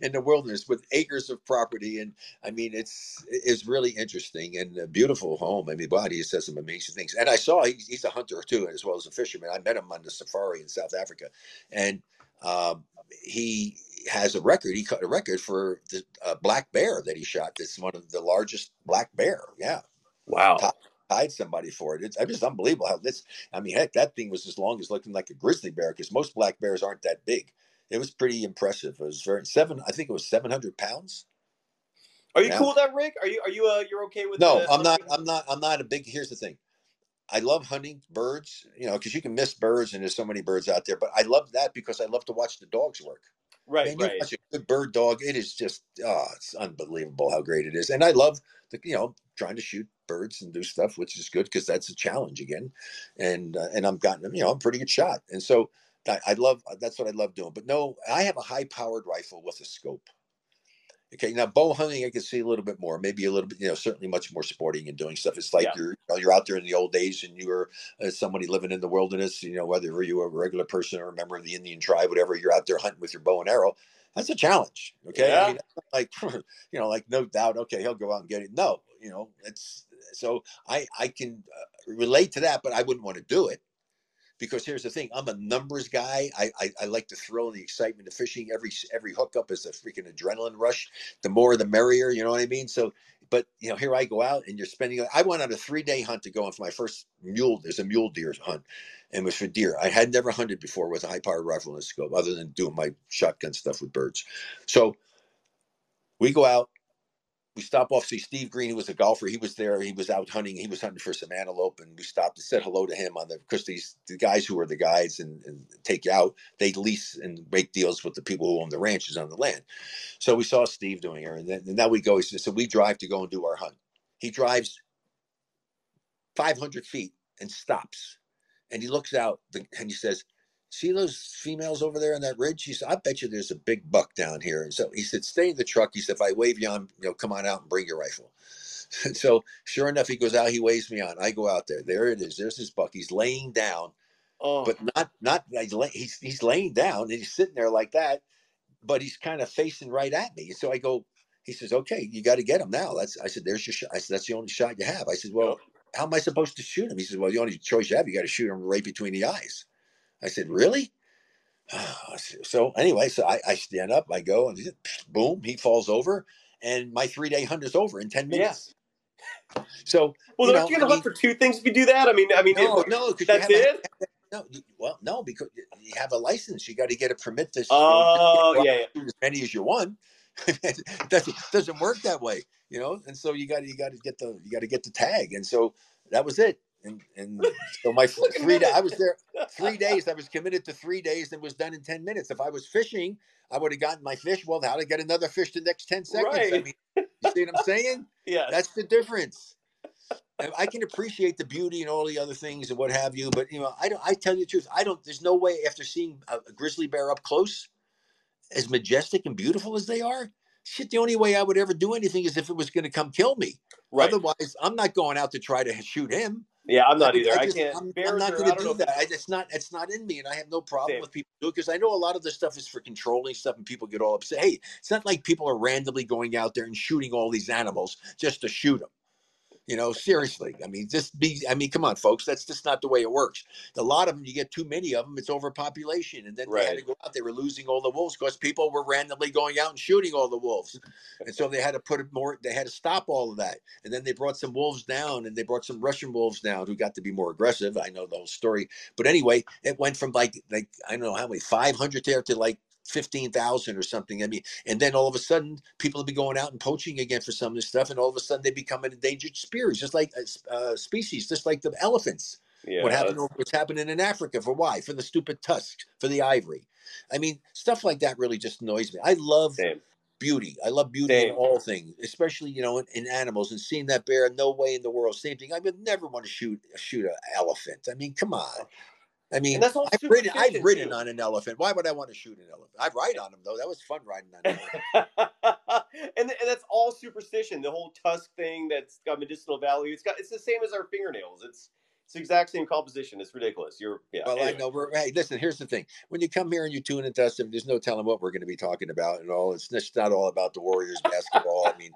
in the wilderness with acres of property, and I mean, it's it's really interesting and a beautiful home. I mean, wow, he says some amazing things. And I saw he, he's a hunter too, as well as a fisherman. I met him on the safari in South Africa, and um, he has a record. He cut a record for the uh, black bear that he shot. That's one of the largest black bear. Yeah, wow. Top. Hide somebody for it. It's, it's just unbelievable how this. I mean, heck, that thing was as long as looking like a grizzly bear because most black bears aren't that big. It was pretty impressive. It was very seven. I think it was seven hundred pounds. Are you now, cool with that, Rick? Are you are you uh, you're okay with? No, the, I'm not. I'm not. I'm not a big. Here's the thing. I love hunting birds, you know, because you can miss birds and there's so many birds out there. But I love that because I love to watch the dogs work. Right, man, right. You watch a good bird dog, it is just, oh, it's unbelievable how great it is. And I love, the, you know, trying to shoot birds and do stuff, which is good because that's a challenge again. And uh, and I'm gotten, you know, I'm pretty good shot. And so I, I love, that's what I love doing. But no, I have a high-powered rifle with a scope. Okay, now bow hunting, I can see a little bit more, maybe a little bit, you know, certainly much more sporting and doing stuff. It's like yeah. you're you know, you're out there in the old days and you were uh, somebody living in the wilderness, you know, whether you were a regular person or a member of the Indian tribe, whatever, you're out there hunting with your bow and arrow. That's a challenge. Okay, yeah. I mean, like, you know, like no doubt. Okay, he'll go out and get it. No, you know, it's so I, I can uh, relate to that, but I wouldn't want to do it. Because here's the thing, I'm a numbers guy. I, I, I like the thrill and the excitement of fishing. Every every hookup is a freaking adrenaline rush. The more, the merrier. You know what I mean? So, but you know, here I go out, and you're spending. I went on a three day hunt to go in for my first mule. There's a mule deer hunt, and it was for deer. I had never hunted before with a high powered rifle and a scope, other than doing my shotgun stuff with birds. So, we go out. We stop off, see Steve Green, who was a golfer. He was there. He was out hunting. He was hunting for some antelope, and we stopped and said hello to him on the because these the guys who are the guides and, and take you out, they lease and make deals with the people who own the ranches on the land. So we saw Steve doing her, and then and now we go. He said, so we drive to go and do our hunt. He drives five hundred feet and stops, and he looks out and he says, see those females over there on that ridge? He said, I bet you there's a big buck down here. And so he said, stay in the truck. He said, if I wave you on, you know, come on out and bring your rifle. And so sure enough, he goes out, he waves me on. I go out there. There it is. There's this buck. He's laying down, oh. but not, not, he's, he's laying down and he's sitting there like that, but he's kind of facing right at me. And so I go, he says, okay, you got to get him now. That's, I said, there's your shot. I said, that's the only shot you have. I said, well, how am I supposed to shoot him? He said, well, the only choice you have, you got to shoot him right between the eyes. I said, really? So anyway, so I, I stand up, I go, and boom, he falls over, and my three-day hunt is over in ten minutes. Yeah. So, well, aren't you going to hunt for two things if you do that? I mean, I mean, no, it, no, that's it. A, no, well, no, because you have a license, you got to get a permit to. Oh, you know, yeah, yeah, as many as you want. That doesn't work that way, you know. And so you got you got to get the you got to get the tag, and so that was it. And, and so my three day, I was there three days. I was committed to three days and was done in ten minutes. If I was fishing, I would have gotten my fish. Well, how to get another fish the next ten seconds. Right. I mean, you see what I'm saying? Yeah. That's the difference. And I can appreciate the beauty and all the other things and what have you. But, you know, I don't, I tell you the truth. I don't, there's no way after seeing a, a grizzly bear up close, as majestic and beautiful as they are, shit, the only way I would ever do anything is if it was going to come kill me. Right. Otherwise, I'm not going out to try to shoot him. Yeah, I'm not I mean, either. I, just, I can't. I'm, I'm not going to do that. I, it's not. It's not in me, and I have no problem Same. with people doing it because I know a lot of this stuff is for controlling stuff, and people get all upset. Hey, it's not like people are randomly going out there and shooting all these animals just to shoot them. You know, seriously. I mean, just be. I mean, come on, folks. That's just not the way it works. A lot of them, you get too many of them, it's overpopulation, and then right. they had to go out. They were losing all the wolves because people were randomly going out and shooting all the wolves, and so they had to put it more. They had to stop all of that, and then they brought some wolves down, and they brought some Russian wolves down who got to be more aggressive. I know the whole story, but anyway, it went from like like I don't know how many five hundred there to like fifteen thousand or something. I mean, and then all of a sudden people will be going out and poaching again for some of this stuff. And all of a sudden they become an endangered species, just like a uh, species, just like the elephants. Yeah, what happened, what's happening in Africa for why? For the stupid tusks, for the ivory. I mean, stuff like that really just annoys me. I love Same. beauty. I love beauty Same. in all things, especially, you know, in, in animals and seeing that bear, no way in the world. Same thing. I would never want to shoot, shoot an elephant. I mean, come on. I mean, that's all I've ridden, I've ridden on an elephant. Why would I want to shoot an elephant? I ride on him, though. That was fun riding on an elephant. and, and that's all superstition, the whole tusk thing that's got medicinal value. It's got it's the same as our fingernails. It's it's the exact same composition. It's ridiculous. You're yeah. Well, anyway. I know. We're, hey, listen, here's the thing. When you come here and you tune into us, I mean, there's no telling what we're going to be talking about at all. It's just not all about the Warriors basketball. I mean,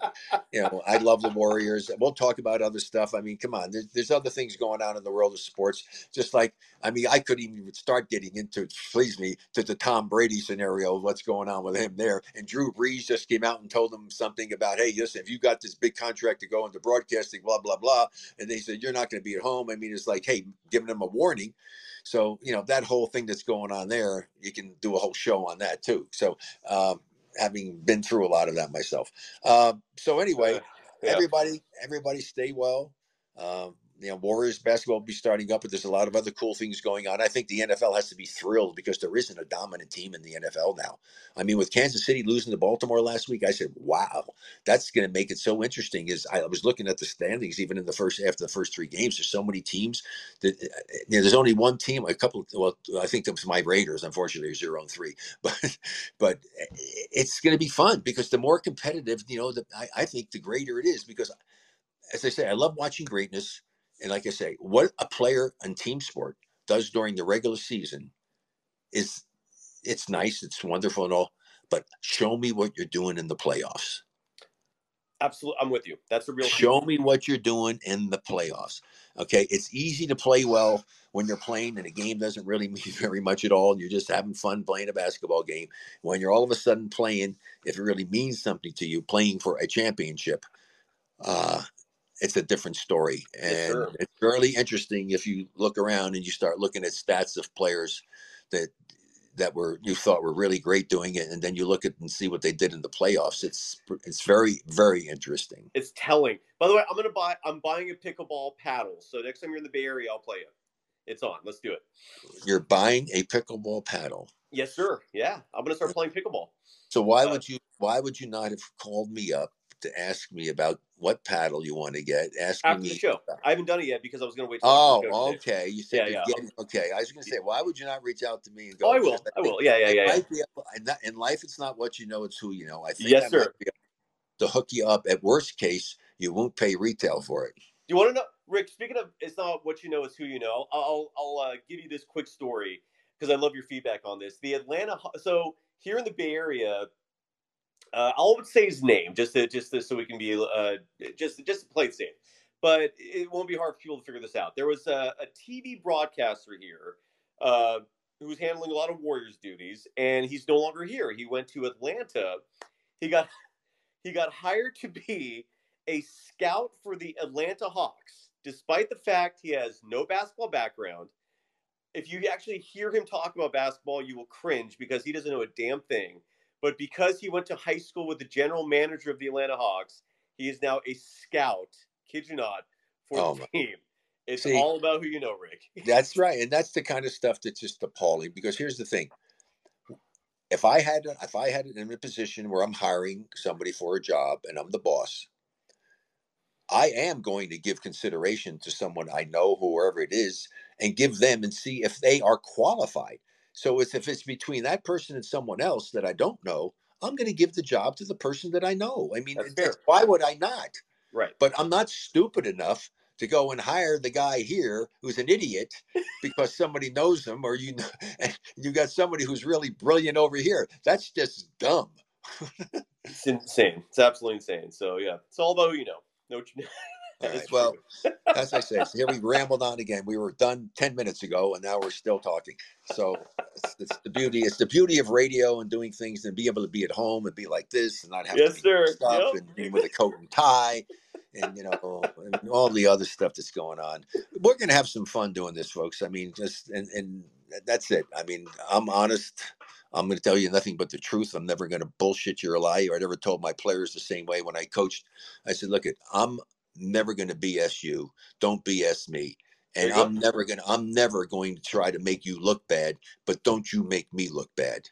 you know, I love the Warriors. We'll talk about other stuff. I mean, come on. There's, there's other things going on in the world of sports. Just like, I mean, I couldn't even start getting into, please me, to the Tom Brady scenario of what's going on with him there. And Drew Brees just came out and told him something about, hey, listen, if you got this big contract to go into broadcasting, blah, blah, blah. And they said, you're not going to be at home. I mean, it's like, hey, giving them a warning. So, you know, that whole thing that's going on there, you can do a whole show on that too. So, um, having been through a lot of that myself. Um, so anyway, uh, yeah. everybody, everybody stay well. Um, You know, Warriors basketball will be starting up, but there's a lot of other cool things going on. I think the N F L has to be thrilled because there isn't a dominant team in the N F L now. I mean, with Kansas City losing to Baltimore last week, I said, wow, that's going to make it so interesting. Is I was looking at the standings even in the first after the first three games. There's so many teams that you know, there's only one team. A couple, well, I think that was my Raiders. Unfortunately, they're zero and three, but but it's going to be fun because the more competitive, you know, the, I, I think the greater it is. Because as I say, I love watching greatness. And like I say, what a player in team sport does during the regular season is it's nice, it's wonderful and all, but show me what you're doing in the playoffs. Absolutely. I'm with you. That's a real show me what you're doing in the playoffs. Okay. It's easy to play well when you're playing and a game doesn't really mean very much at all. And you're just having fun playing a basketball game. When you're all of a sudden playing, if it really means something to you, playing for a championship, uh, it's a different story. And sure, it's really interesting if you look around and you start looking at stats of players that that were you thought were really great doing it, and then you look at and see what they did in the playoffs. It's it's very, very interesting. It's telling. By the way, I'm gonna buy I'm buying a pickleball paddle. So next time you're in the Bay Area, I'll play it. It's on. Let's do it. You're buying a pickleball paddle. Yes, sir. Yeah. I'm gonna start playing pickleball. So why uh, would you why would you not have called me up to ask me about what paddle you want to get? Ask me after the show. I haven't done it yet because I was going to wait. Oh, okay. You said, yeah, yeah. Okay. I was going to say, why would you not reach out to me and go? Oh, I will. I will. Yeah, yeah, yeah. yeah. In life, it's not what you know; it's who you know. I think. Yes, sir. To hook you up, at worst case, you won't pay retail for it. Do you want to know, Rick? Speaking of, it's not what you know; it's who you know. I'll, I'll uh, give you this quick story because I love your feedback on this. The Atlanta. So here in the Bay Area. Uh, I would say his name just to, just to, so we can be uh, just just to play it safe, but it won't be hard for people to figure this out. There was a, a T V broadcaster here uh, who was handling a lot of Warriors duties, and he's no longer here. He went to Atlanta. He got he got hired to be a scout for the Atlanta Hawks, despite the fact he has no basketball background. If you actually hear him talk about basketball, you will cringe because he doesn't know a damn thing. But because he went to high school with the general manager of the Atlanta Hawks, he is now a scout, kid you not, for oh, the team. It's see, all about who you know, Rick. That's right. And that's the kind of stuff that's just appalling. Because here's the thing. If I had if I had it in a position where I'm hiring somebody for a job and I'm the boss, I am going to give consideration to someone I know, whoever it is, and give them and see if they are qualified. So it's, if it's between that person and someone else that I don't know, I'm going to give the job to the person that I know. I mean, that's that's, why would I not? Right. But I'm not stupid enough to go and hire the guy here who's an idiot because somebody knows him, or you know, and you got somebody who's really brilliant over here. That's just dumb. It's insane. It's absolutely insane. So, yeah, it's all about who you know. Know what you know. Right. Well, as I say, so here we rambled on again. We were done ten minutes ago, and now we're still talking. So it's, it's the beauty. It's the beauty of radio and doing things and being able to be at home and be like this and not have yes, to be stuff yep. and be with a coat and tie and you know and all the other stuff that's going on. We're gonna have some fun doing this, folks. I mean, just and and that's it. I mean, I'm honest. I'm going to tell you nothing but the truth. I'm never going to bullshit you or lie. I never told my players the same way when I coached. I said, look, it, I'm never going to B S you. Don't B S me. And yeah. I'm never going to, I'm never going to try to make you look bad, but don't you make me look bad.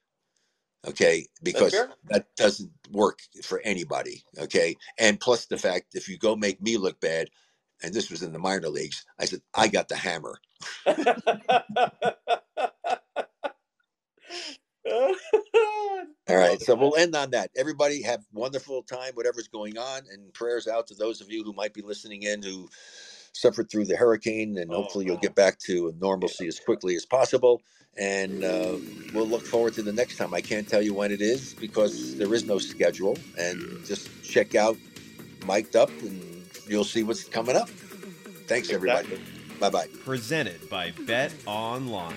Okay. Because that doesn't work for anybody. Okay. And plus the fact, if you go make me look bad, and this was in the minor leagues, I said, I got the hammer. All right, so we'll end on that. Everybody have a wonderful time, whatever's going on, and prayers out to those of you who might be listening in who suffered through the hurricane, and oh, hopefully you'll wow. get back to normalcy yeah. as quickly as possible. And uh, we'll look forward to the next time. I can't tell you when it is because there is no schedule, and yeah. just check out Mic'd Up and you'll see what's coming up. Thanks, everybody. Exactly. Bye-bye. Presented by Bet Online.